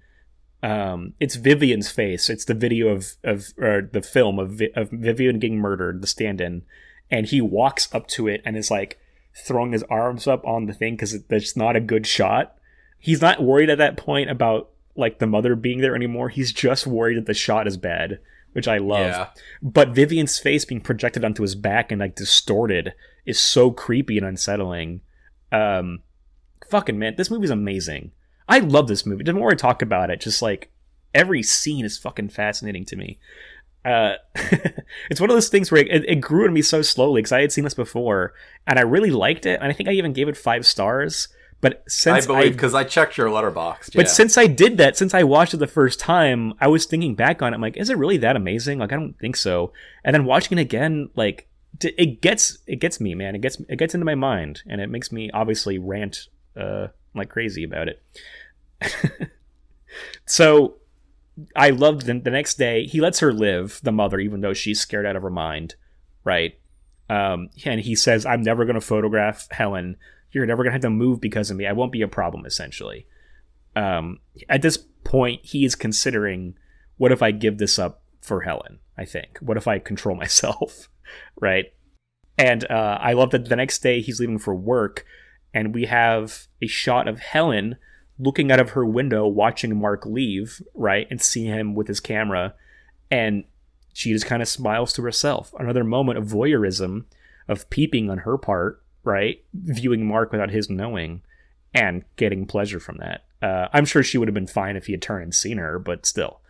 it's Vivian's face. It's the video of Vivian getting murdered, the stand-in, and he walks up to it and is like throwing his arms up on the thing because that's not a good shot. He's not worried at that point about like the mother being there anymore. He's just worried that the shot is bad, which I love. Yeah. But Vivian's face being projected onto his back and like distorted is so creepy and unsettling. Fucking man, this movie's amazing. I love this movie. The more I talk about it, just like every scene is fucking fascinating to me. It's one of those things where it grew on me so slowly because I had seen this before and I really liked it. And I think I even gave it 5 stars. But since I believe because I checked your Letterboxd. But since I did that, since I watched it the first time, I was thinking back on it. I'm like, is it really that amazing? Like, I don't think so. And then watching it again, like it gets me, man. It gets into my mind, and it makes me obviously rant like crazy about it. So I loved the next day. He lets her live, the mother, even though she's scared out of her mind, right? And he says, "I'm never going to photograph Helen. You're never going to have to move because of me. I won't be a problem," essentially. At this point, he is considering, what if I give this up for Helen, I think? What if I control myself, right? And I love that the next day he's leaving for work, and we have a shot of Helen looking out of her window, watching Mark leave, right, and seeing him with his camera, and she just kind of smiles to herself. Another moment of voyeurism, of peeping on her part, right, viewing Mark without his knowing and getting pleasure from that. I'm sure she would have been fine if he had turned and seen her, but still,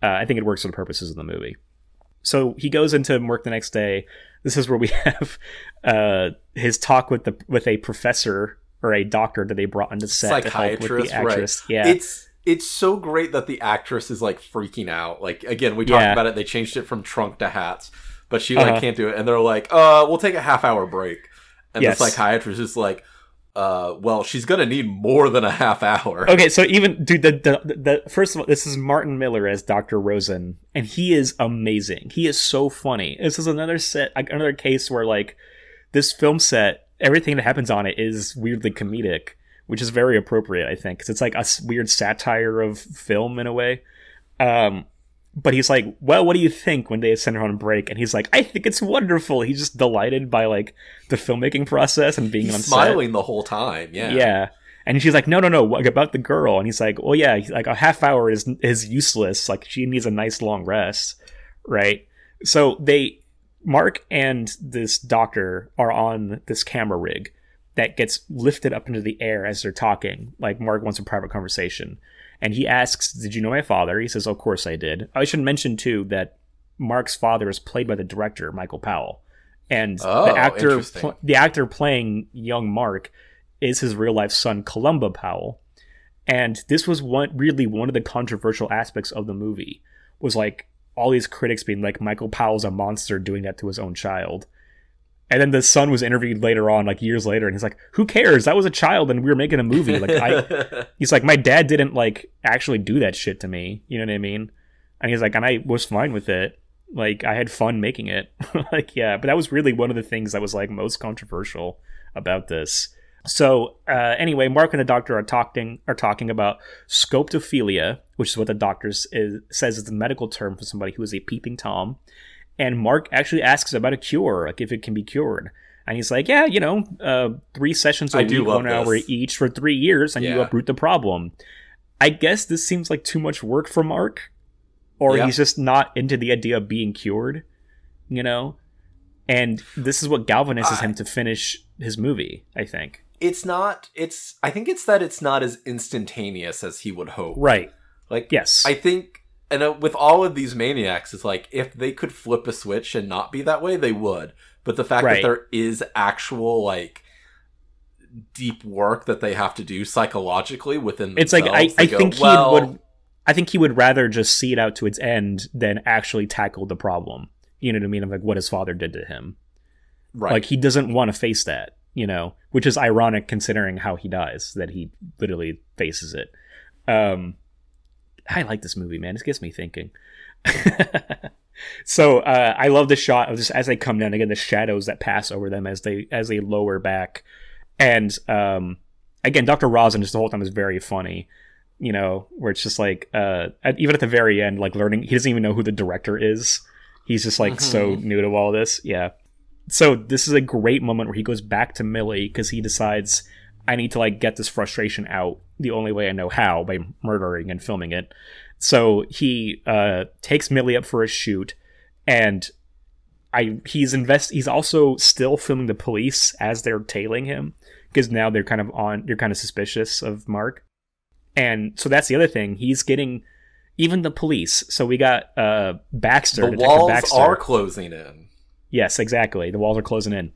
I think it works for the purposes of the movie. So he goes into work the next day. This is where we have his talk with a professor or a doctor that they brought into set to help with the actress. Right. Yeah, it's so great that the actress is like freaking out. Like again, we talked about it. They changed it from trunk to hats, but she like can't do it, and they're like, we'll take a half-hour break." And the psychiatrist is like, well, she's going to need more than a half hour. Okay, so even, dude, the first of all, this is Martin Miller as Dr. Rosen, and he is amazing. He is so funny. This is another set, another case where, like, this film set, everything that happens on it is weirdly comedic, which is very appropriate, I think, because it's like a weird satire of film in a way. But he's like, well, what do you think when they send her on a break? And he's like, I think it's wonderful. He's just delighted by, like, the filmmaking process and being on set. Smiling the whole time, yeah. Yeah. And she's like, no, what about the girl? And he's like, well, yeah, he's like, a half hour is useless. Like, she needs a nice long rest, right? So they, Mark and this doctor are on this camera rig that gets lifted up into the air as they're talking. Like, Mark wants a private conversation. And he asks, did you know my father? He says, of course I did. I should mention, too, that Mark's father is played by the director, Michael Powell. And the actor playing young Mark is his real-life son, Columba Powell. And this was one of the controversial aspects of the movie, was like all these critics being like, Michael Powell's a monster doing that to his own child. And then the son was interviewed later on, like years later, and he's like, who cares? I was a child and we were making a movie. Like he's like, my dad didn't like actually do that shit to me. You know what I mean? And he's like, and I was fine with it. Like I had fun making it. Like, yeah, but that was really one of the things that was like most controversial about this. So anyway, Mark and the doctor are talking about scoptophilia, which is what the doctor says is the medical term for somebody who is a peeping Tom. And Mark actually asks about a cure, like if it can be cured. And he's like, yeah, you know, 3 sessions a week, 1 hour each for 3 years, and you uproot the problem. I guess this seems like too much work for Mark, or he's just not into the idea of being cured, you know? And this is what galvanizes him to finish his movie, I think. I think it's that it's not as instantaneous as he would hope. Right. Like, yes. I think. And with all of these maniacs, it's like, if they could flip a switch and not be that way, they would. But the fact that there is actual, like, deep work that they have to do psychologically within themselves. It's like, I think he would rather just see it out to its end than actually tackle the problem. You know what I mean? Of like, what his father did to him. Right. Like, he doesn't want to face that, you know? Which is ironic considering how he dies, that he literally faces it. I like this movie, man. It gets me thinking. So I love the shot of just as they come down again, the shadows that pass over them as they lower back, and again, Dr. Rosin just the whole time is very funny, you know, where it's just like, even at the very end, like learning, he doesn't even know who the director is. He's just like so new to all this. Yeah. So this is a great moment where he goes back to Millie because he decides, I need to like get this frustration out the only way I know how, by murdering and filming it. So he takes Millie up for a shoot, and he's also still filming the police as they're tailing him, because now they're kind of suspicious of Mark. And so that's the other thing. He's getting even the police. So we got Baxter. The walls are closing in. Yes, exactly. The walls are closing in.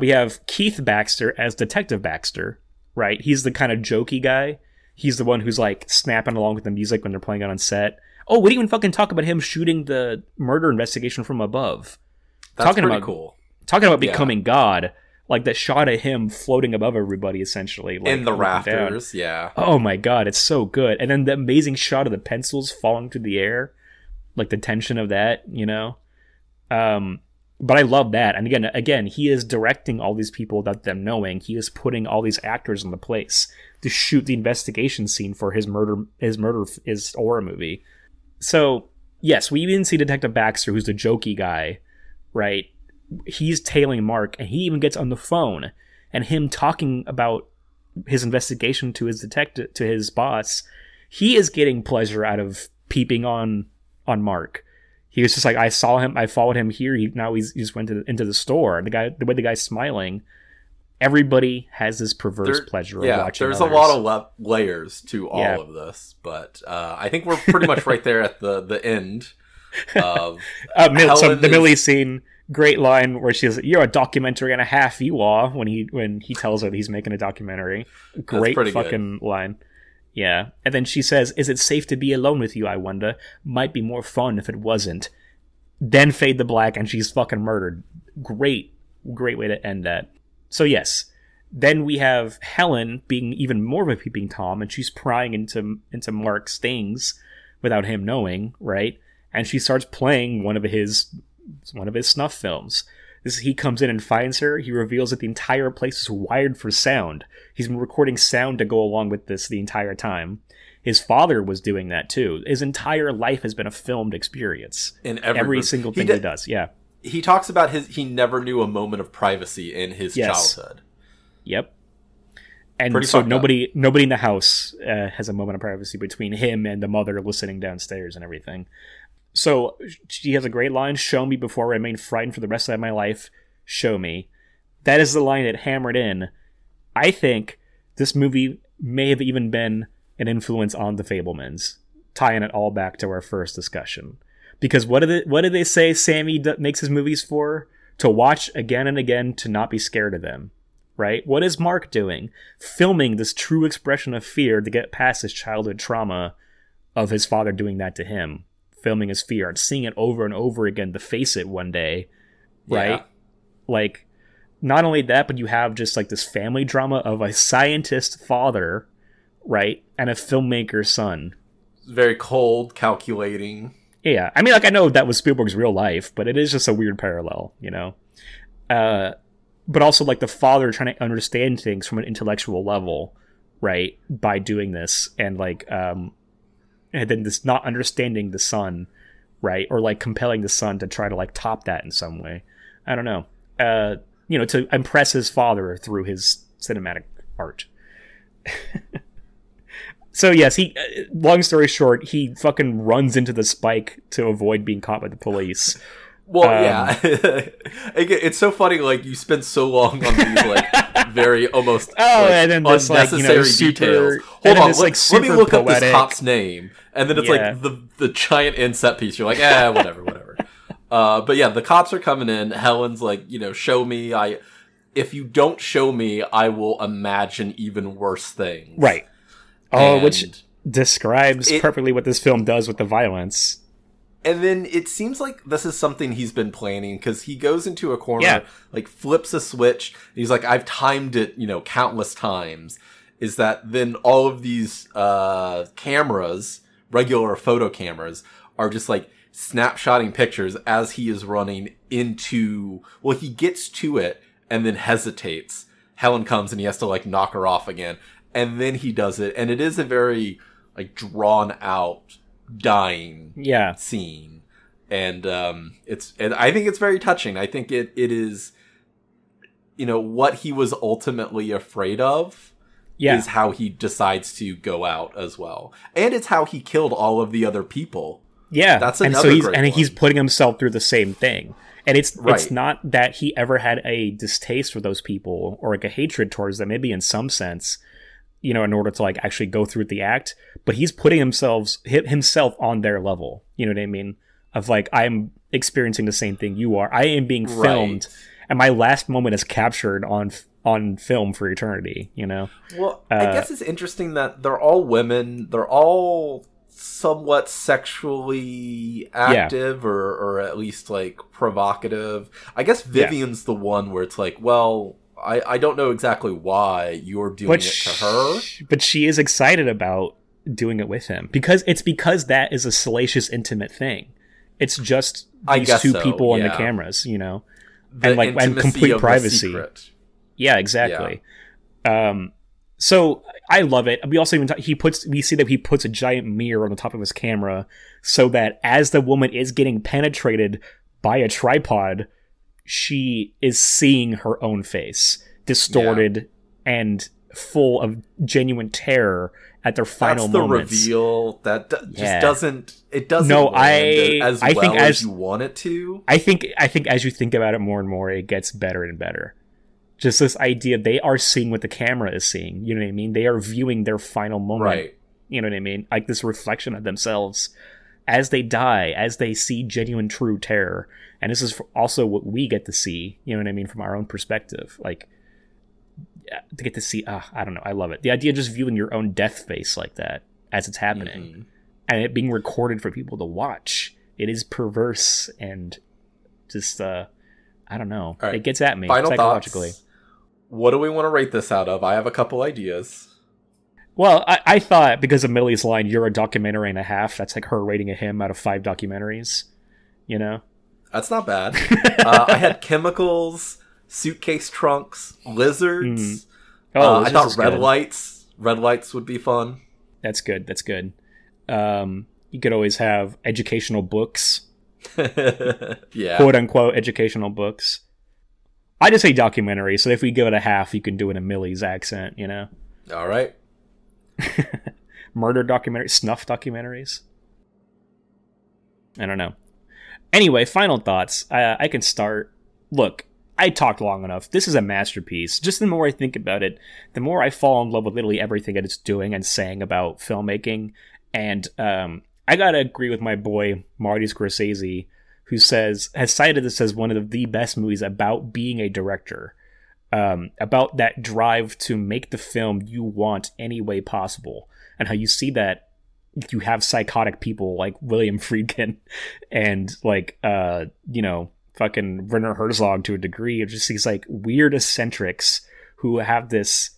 We have Keith Baxter as Detective Baxter, right? He's the kind of jokey guy. He's the one who's like snapping along with the music when they're playing it on set. Oh, we didn't even fucking talk about him shooting the murder investigation from above. That's talking pretty about, cool. Talking about becoming God. Like that shot of him floating above everybody, essentially. Like, in the rafters, down. Yeah. Oh my god, it's so good. And then the amazing shot of the pencils falling through the air. Like the tension of that, you know? But I love that. And again, he is directing all these people without them knowing. He is putting all these actors in the place to shoot the investigation scene for his horror movie. So, yes, we even see Detective Baxter, who's the jokey guy, right? He's tailing Mark, and he even gets on the phone, and him talking about his investigation to his boss. He is getting pleasure out of peeping on Mark. He was just like, I saw him, I followed him here. He just went into the store. And the way the guy's smiling, everybody has this perverse pleasure of watching. There's a lot of layers to all of this, but I think we're pretty much right there at the end of the Millie scene. Great line where she says, "You're a documentary and a half, you are." When he tells her that he's making a documentary, great fucking line. Yeah. And then she says, "Is it safe to be alone with you, I wonder? Might be more fun if it wasn't." Then fade to black and she's fucking murdered. Great way to end that. So yes, then we have Helen being even more of a peeping Tom, and she's prying into Mark's things without him knowing, right? And she starts playing one of his snuff films. He comes in and finds her. He reveals that the entire place is wired for sound. He's been recording sound to go along with this the entire time. His father was doing that too. His entire life has been a filmed experience. In every single thing he does, yeah. He talks about he never knew a moment of privacy in his childhood. Yep. And pretty so nobody in the house has a moment of privacy between him and the mother listening downstairs and everything. So she has a great line, "Show me before I remain frightened for the rest of my life. Show me." That is the line that hammered in. I think this movie may have even been an influence on The Fabelmans, tying it all back to our first discussion. Because what do they say Sammy makes his movies for? To watch again and again, to not be scared of them, right? What is Mark doing? Filming this true expression of fear to get past his childhood trauma of his father doing that to him. Filming his fear and seeing it over and over again to face it one day, right? Yeah. Like, not only that, but you have just like this family drama of a scientist father, right, and a filmmaker son. Very cold, calculating. Yeah, I mean, like, I know that was Spielberg's real life, but it is just a weird parallel, you know. But also like the father trying to understand things from an intellectual level, right, by doing this, and like and then this not understanding the son, right? Or like compelling the son to try to like top that in some way. I don't know. You know, to impress his father through his cinematic art. So yes, he, long story short, he fucking runs into the spike to avoid being caught by the police. Well, yeah. It's so funny, like, you spend so long on these, like, very almost unnecessary details. Hold on, let me look up this cop's name. And then it's, like, the giant inset piece. You're like, whatever. But, yeah, the cops are coming in. Helen's like, you know, "Show me. If you don't show me, I will imagine even worse things." Right. Oh, and which describes perfectly what this film does with the violence. And then it seems like this is something he's been planning, because he goes into a corner, like flips a switch, and he's like, "I've timed it, you know, countless times." Is that then all of these cameras, regular photo cameras, are just like snapshotting pictures as he is running into, well, he gets to it and then hesitates Helen comes and he has to like knock her off again. And then he does it. And it is a very like drawn out dying scene. And I think it's very touching. I think it is, you know, what he was ultimately afraid of is how he decides to go out as well. And it's how he killed all of the other people. Yeah. That's another great one. He's putting himself through the same thing. And it's not that he ever had a distaste for those people or like a hatred towards them, maybe in some sense, you know, in order to like actually go through the act, but he's putting himself on their level. You know what I mean? Of like, I'm experiencing the same thing you are. I am being filmed and my last moment is captured on film for eternity, you know? Well, I guess it's interesting that they're all women. They're all somewhat sexually active or at least like provocative. I guess Vivian's the one where it's like, well, I don't know exactly why you're doing it to her. But she is excited about doing it with him because that is a salacious, intimate thing. It's just these two people on the cameras, you know, and complete privacy. Yeah, exactly. Yeah. So I love it. We also we see that he puts a giant mirror on the top of his camera so that as the woman is getting penetrated by a tripod, she is seeing her own face distorted and full of genuine terror at their final moments. That's the reveal that just doesn't. It doesn't. No, I think as you want it to. I think as you think about it more and more, it gets better and better. Just this idea they are seeing what the camera is seeing. You know what I mean? They are viewing their final moment. Right. You know what I mean? Like this reflection of themselves as they die, as they see genuine, true terror. And this is also what we get to see, you know what I mean, from our own perspective. Like, to get to see, I don't know, I love it. The idea of just viewing your own death face like that as it's happening and it being recorded for people to watch. It is perverse and just, I don't know. Right. It gets at me final psychologically. Thoughts. What do we want to rate this out of? I have a couple ideas. Well, I thought because of Millie's line, you're a documentary and a half. That's like her rating of him out of 5 documentaries. You know? That's not bad. I had chemicals, suitcase trunks, lizards. Mm. Oh, I thought red lights. Red lights would be fun. That's good. That's good. You could always have educational books. Yeah. Quote unquote educational books. I just say documentary, so if we give it a half, you can do it in Millie's accent, you know? All right. Murder documentary, snuff documentaries. I don't know. Anyway, final thoughts. I can start. Look, I talked long enough. This is a masterpiece. Just the more I think about it, the more I fall in love with literally everything that it's doing and saying about filmmaking. And I gotta agree with my boy Martin Scorsese, who has cited this as one of the best movies about being a director, about that drive to make the film you want any way possible, and how you see that you have psychotic people like William Friedkin and like you know fucking Werner Herzog to a degree, or just these like weird eccentrics who have this,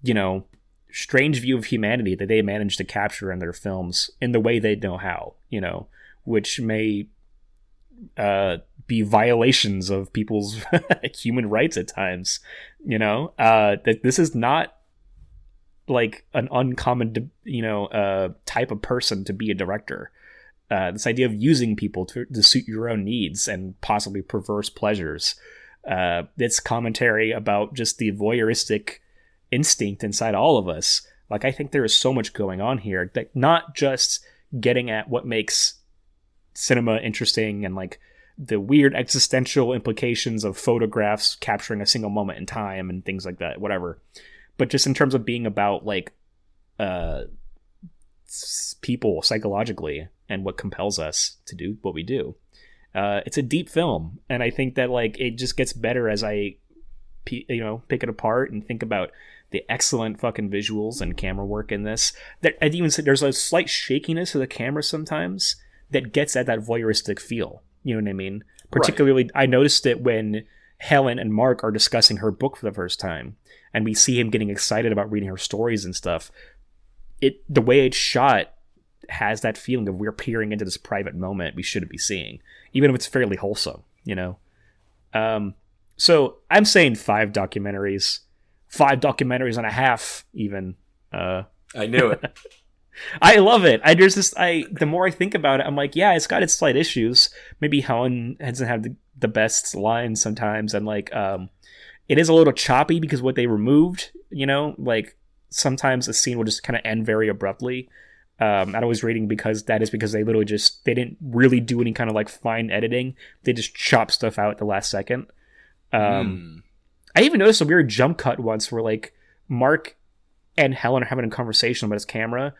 you know, strange view of humanity that they manage to capture in their films in the way they know how, you know, which may be violations of people's human rights at times, you know, that this is not like an uncommon, you know, type of person to be a director. This idea of using people to suit your own needs and possibly perverse pleasures. It's commentary about just the voyeuristic instinct inside all of us. Like, I think there is so much going on here that not just getting at what makes cinema interesting and like the weird existential implications of photographs capturing a single moment in time and things like that, whatever, but just in terms of being about like people psychologically and what compels us to do what we do. It's a deep film, and I think that like it just gets better as I you know, pick it apart and think about the excellent fucking visuals and camera work in this. That I'd even say there's a slight shakiness of the camera sometimes that gets at that voyeuristic feel. You know what I mean? Particularly, right. I noticed it when Helen and Mark are discussing her book for the first time, and we see him getting excited about reading her stories and stuff. The way it's shot has that feeling of we're peering into this private moment we shouldn't be seeing, even if it's fairly wholesome. You know. So I'm saying 5 documentaries. 5 documentaries and a half even. I knew it. I love it. The more I think about it, I'm like, yeah, it's got its slight issues. Maybe Helen doesn't have the best lines sometimes, and like, it is a little choppy because what they removed, you know, like sometimes a scene will just kind of end very abruptly. I was reading because they literally just, they didn't really do any kind of like fine editing. They just chop stuff out at the last second. I even noticed a weird jump cut once where like Mark and Helen are having a conversation about his camera,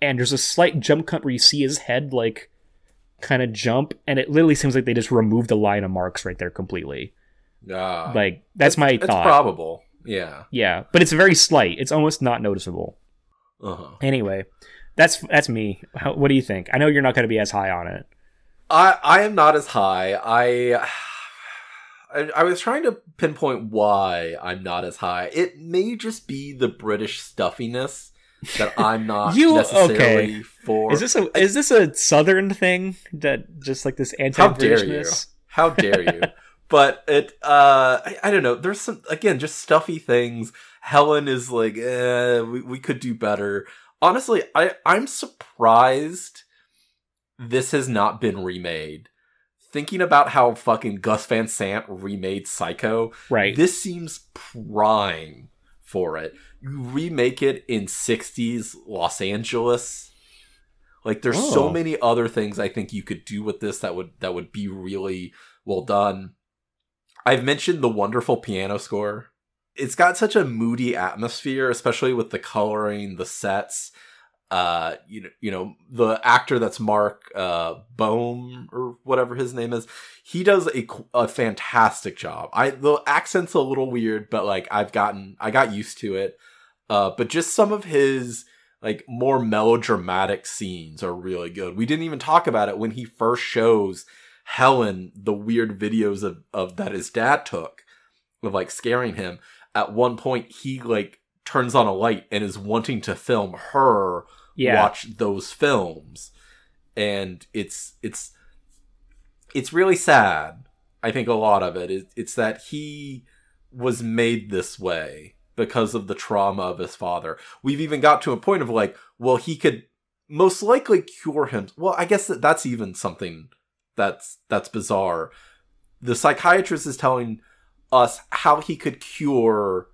and there's a slight jump cut where you see his head like kind of jump, and it literally seems like they just removed the line of Mark's right there completely. Like that's my thought. It's probable. Yeah, but it's very slight. It's almost not noticeable. Anyway, that's me. What do you think? I know you're not going to be as high on it. I am not as high. I was trying to pinpoint why I'm not as high. It may just be the British stuffiness that I'm not necessarily for. Is this a Southern thing that just like this anti-Britishness? How dare you? But it, I don't know. There's some, again, just stuffy things. Helen is like, we could do better. Honestly, I'm surprised this has not been remade. Thinking about how fucking Gus Van Sant remade Psycho, right? This seems prime for it. You remake it in 60s Los Angeles. Like, there's so many other things I think you could do with this that would be really well done. I've mentioned the wonderful piano score. It's got such a moody atmosphere, especially with the coloring, the sets. You know, the actor that's Mark Bohm or whatever his name is, he does a fantastic job. The accent's a little weird, but like I got used to it. But just some of his like more melodramatic scenes are really good. We didn't even talk about it when he first shows Helen the weird videos of that his dad took of like scaring him. At one point he like turns on a light and is wanting to film her watch those films, and it's really sad. I think a lot of it's that he was made this way because of the trauma of his father. We've even got to a point of like, well, he could most likely cure him. Well, I guess that's even something that's bizarre. The psychiatrist is telling us how he could cure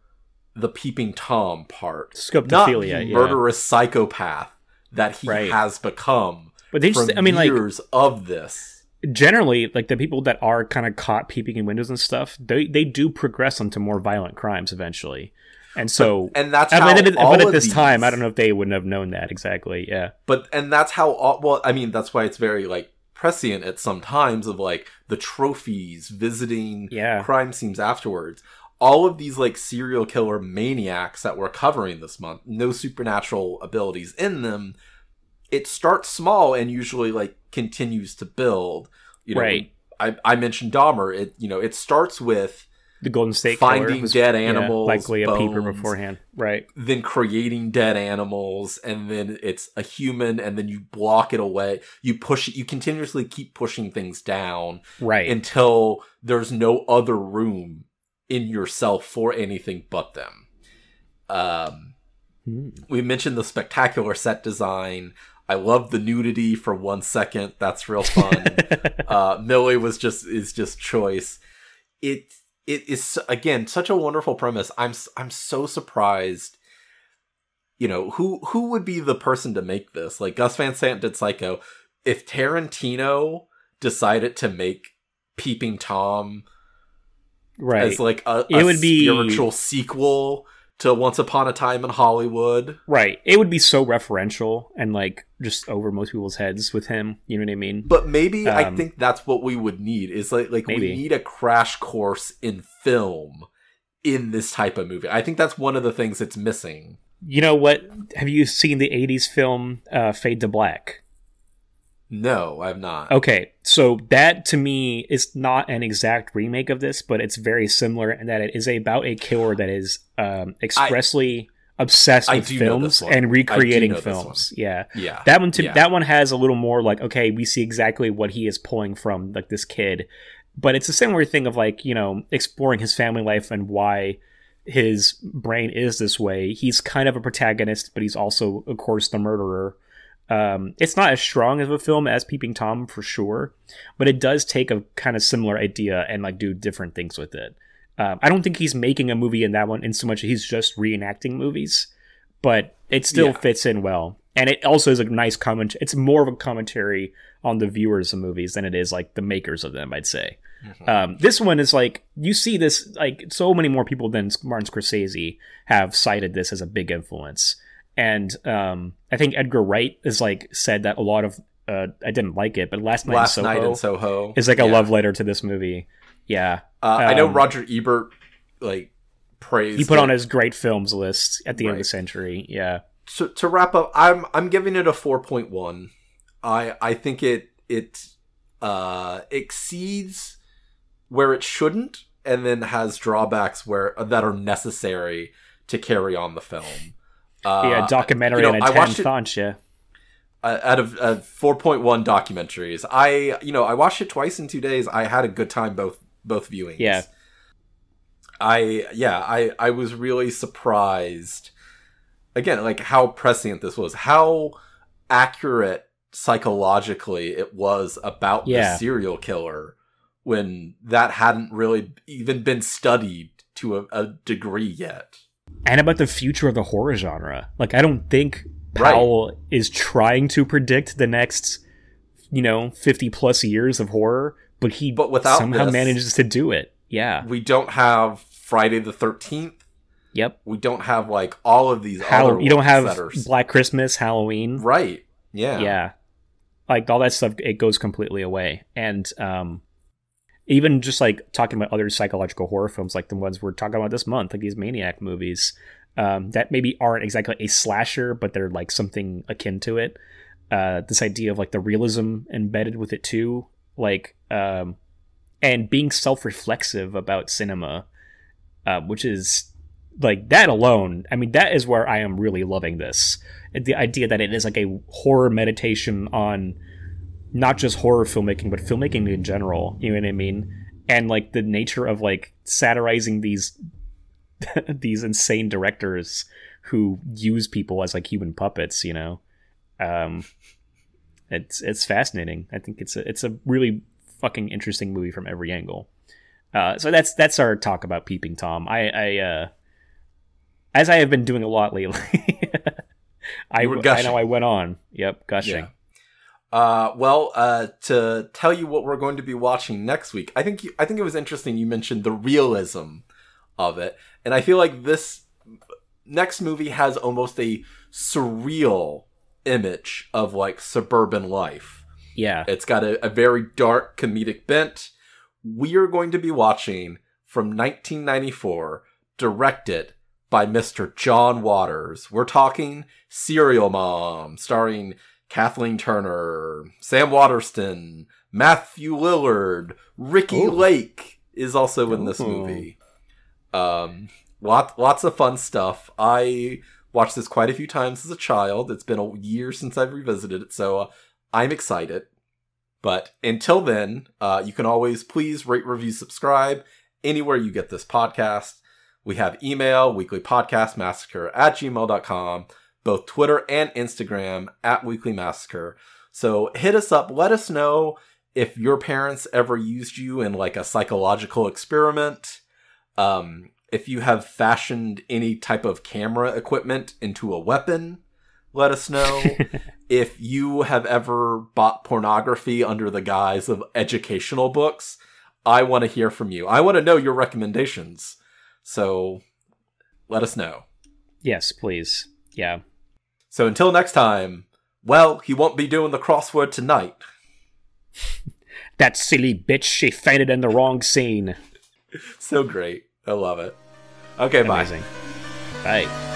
the Peeping Tom part. Scopedophilia, yeah. Murderous psychopath that he has become. But they just, years like, of this. Generally, like the people that are kind of caught peeping in windows and stuff, they do progress onto more violent crimes eventually. And so, but at this time, I don't know if they wouldn't have known that exactly. Yeah. That's why it's very like prescient at some times of like the trophies, visiting crime scenes afterwards. All of these like serial killer maniacs that we're covering this month, no supernatural abilities in them. It starts small and usually like continues to build. You know, I mentioned Dahmer. It starts with the Golden State finding dead animals, likely a peeper beforehand, right? Then creating dead animals, and then it's a human, and then you block it away. You push it. You continuously keep pushing things down, right, until there's no other room in yourself for anything but them. We mentioned the spectacular set design. I love the nudity for 1 second. That's real fun. Millie is just choice. It is again such a wonderful premise. I'm so surprised. You know, who would be the person to make this? Like Gus Van Sant did Psycho. If Tarantino decided to make Peeping Tom as like a spiritual sequel to Once Upon a Time in Hollywood. Right. It would be so referential and like just over most people's heads with him. You know what I mean? But maybe I think that's what we would need is like we need a crash course in film in this type of movie. I think that's one of the things that's missing. You know what? Have you seen the 80s film Fade to Black? No, I've not. Okay, so that to me is not an exact remake of this, but it's very similar in that it is about a killer that is expressly obsessed with films and recreating films. Yeah. That one has a little more like, okay, we see exactly what he is pulling from, like this kid. But it's a similar thing of like, you know, exploring his family life and why his brain is this way. He's kind of a protagonist, but he's also, of course, the murderer. It's not as strong of a film as Peeping Tom, for sure, but it does take a kind of similar idea and like do different things with it. I don't think he's making a movie in that one in so much he's just reenacting movies, but it still fits in well. And it also is a nice comment. It's more of a commentary on the viewers of movies than it is like the makers of them, I'd say. Mm-hmm. This one is like, you see this, like so many more people than Martin Scorsese have cited this as a big influence. And I think Edgar Wright is like said that a lot of, I didn't like it, but Last Night in Soho is like a love letter to this movie. Yeah. I know Roger Ebert, like praised. He put it on his great films list at the end of the century. Yeah. So to wrap up, I'm giving it a 4.1. I think it exceeds where it shouldn't, and then has drawbacks where that are necessary to carry on the film. Documentary and a 10 tranche. Yeah. Out of 4.1 documentaries, I watched it twice in 2 days. I had a good time both viewings. Yeah. I was really surprised. Again, like how prescient this was, how accurate psychologically it was about the serial killer when that hadn't really even been studied to a degree yet. And about the future of the horror genre. Like, I don't think Powell is trying to predict the next, 50 plus years of horror, but he somehow manages to do it. Yeah. We don't have Friday the 13th. Yep. We don't have like all of these other ones. You don't have Black Christmas, Halloween. Right. Yeah. Yeah. Like all that stuff, it goes completely away. And even just like talking about other psychological horror films, like the ones we're talking about this month, like these Maniac movies that maybe aren't exactly a slasher, but they're like something akin to it. This idea of like the realism embedded with it too, like and being self-reflexive about cinema, which is... like that alone, I mean, that is where I am really loving this. The idea that it is like a horror meditation on not just horror filmmaking, but filmmaking in general. You know what I mean? And like the nature of like satirizing these these insane directors who use people as like human puppets. You know, it's fascinating. I think it's a really fucking interesting movie from every angle. So that's our talk about Peeping Tom. As I have been doing a lot lately, I know I went on. Yep, gushing. Yeah. To tell you what we're going to be watching next week, I think it was interesting you mentioned the realism of it. And I feel like this next movie has almost a surreal image of, like, suburban life. Yeah. It's got a very dark comedic bent. We are going to be watching, from 1994, directed by Mr. John Waters. We're talking Serial Mom, starring Kathleen Turner, Sam Waterston, Matthew Lillard, Ricky Lake is also in this movie. Lots of fun stuff. I watched this quite a few times as a child. It's been a year since I've revisited it, so I'm excited. But until then, you can always please rate, review, subscribe anywhere you get this podcast. We have email, weeklypodcastmassacre@gmail.com, both Twitter and Instagram @weeklymassacre. So hit us up. Let us know if your parents ever used you in like a psychological experiment. If you have fashioned any type of camera equipment into a weapon, let us know. If you have ever bought pornography under the guise of educational books, I want to hear from you. I want to know your recommendations. So, let us know. Yes, please. Yeah. So, until next time, well, he won't be doing the crossword tonight. That silly bitch, she fainted in the wrong scene. So great. I love it. Okay, amazing. Bye. Bye.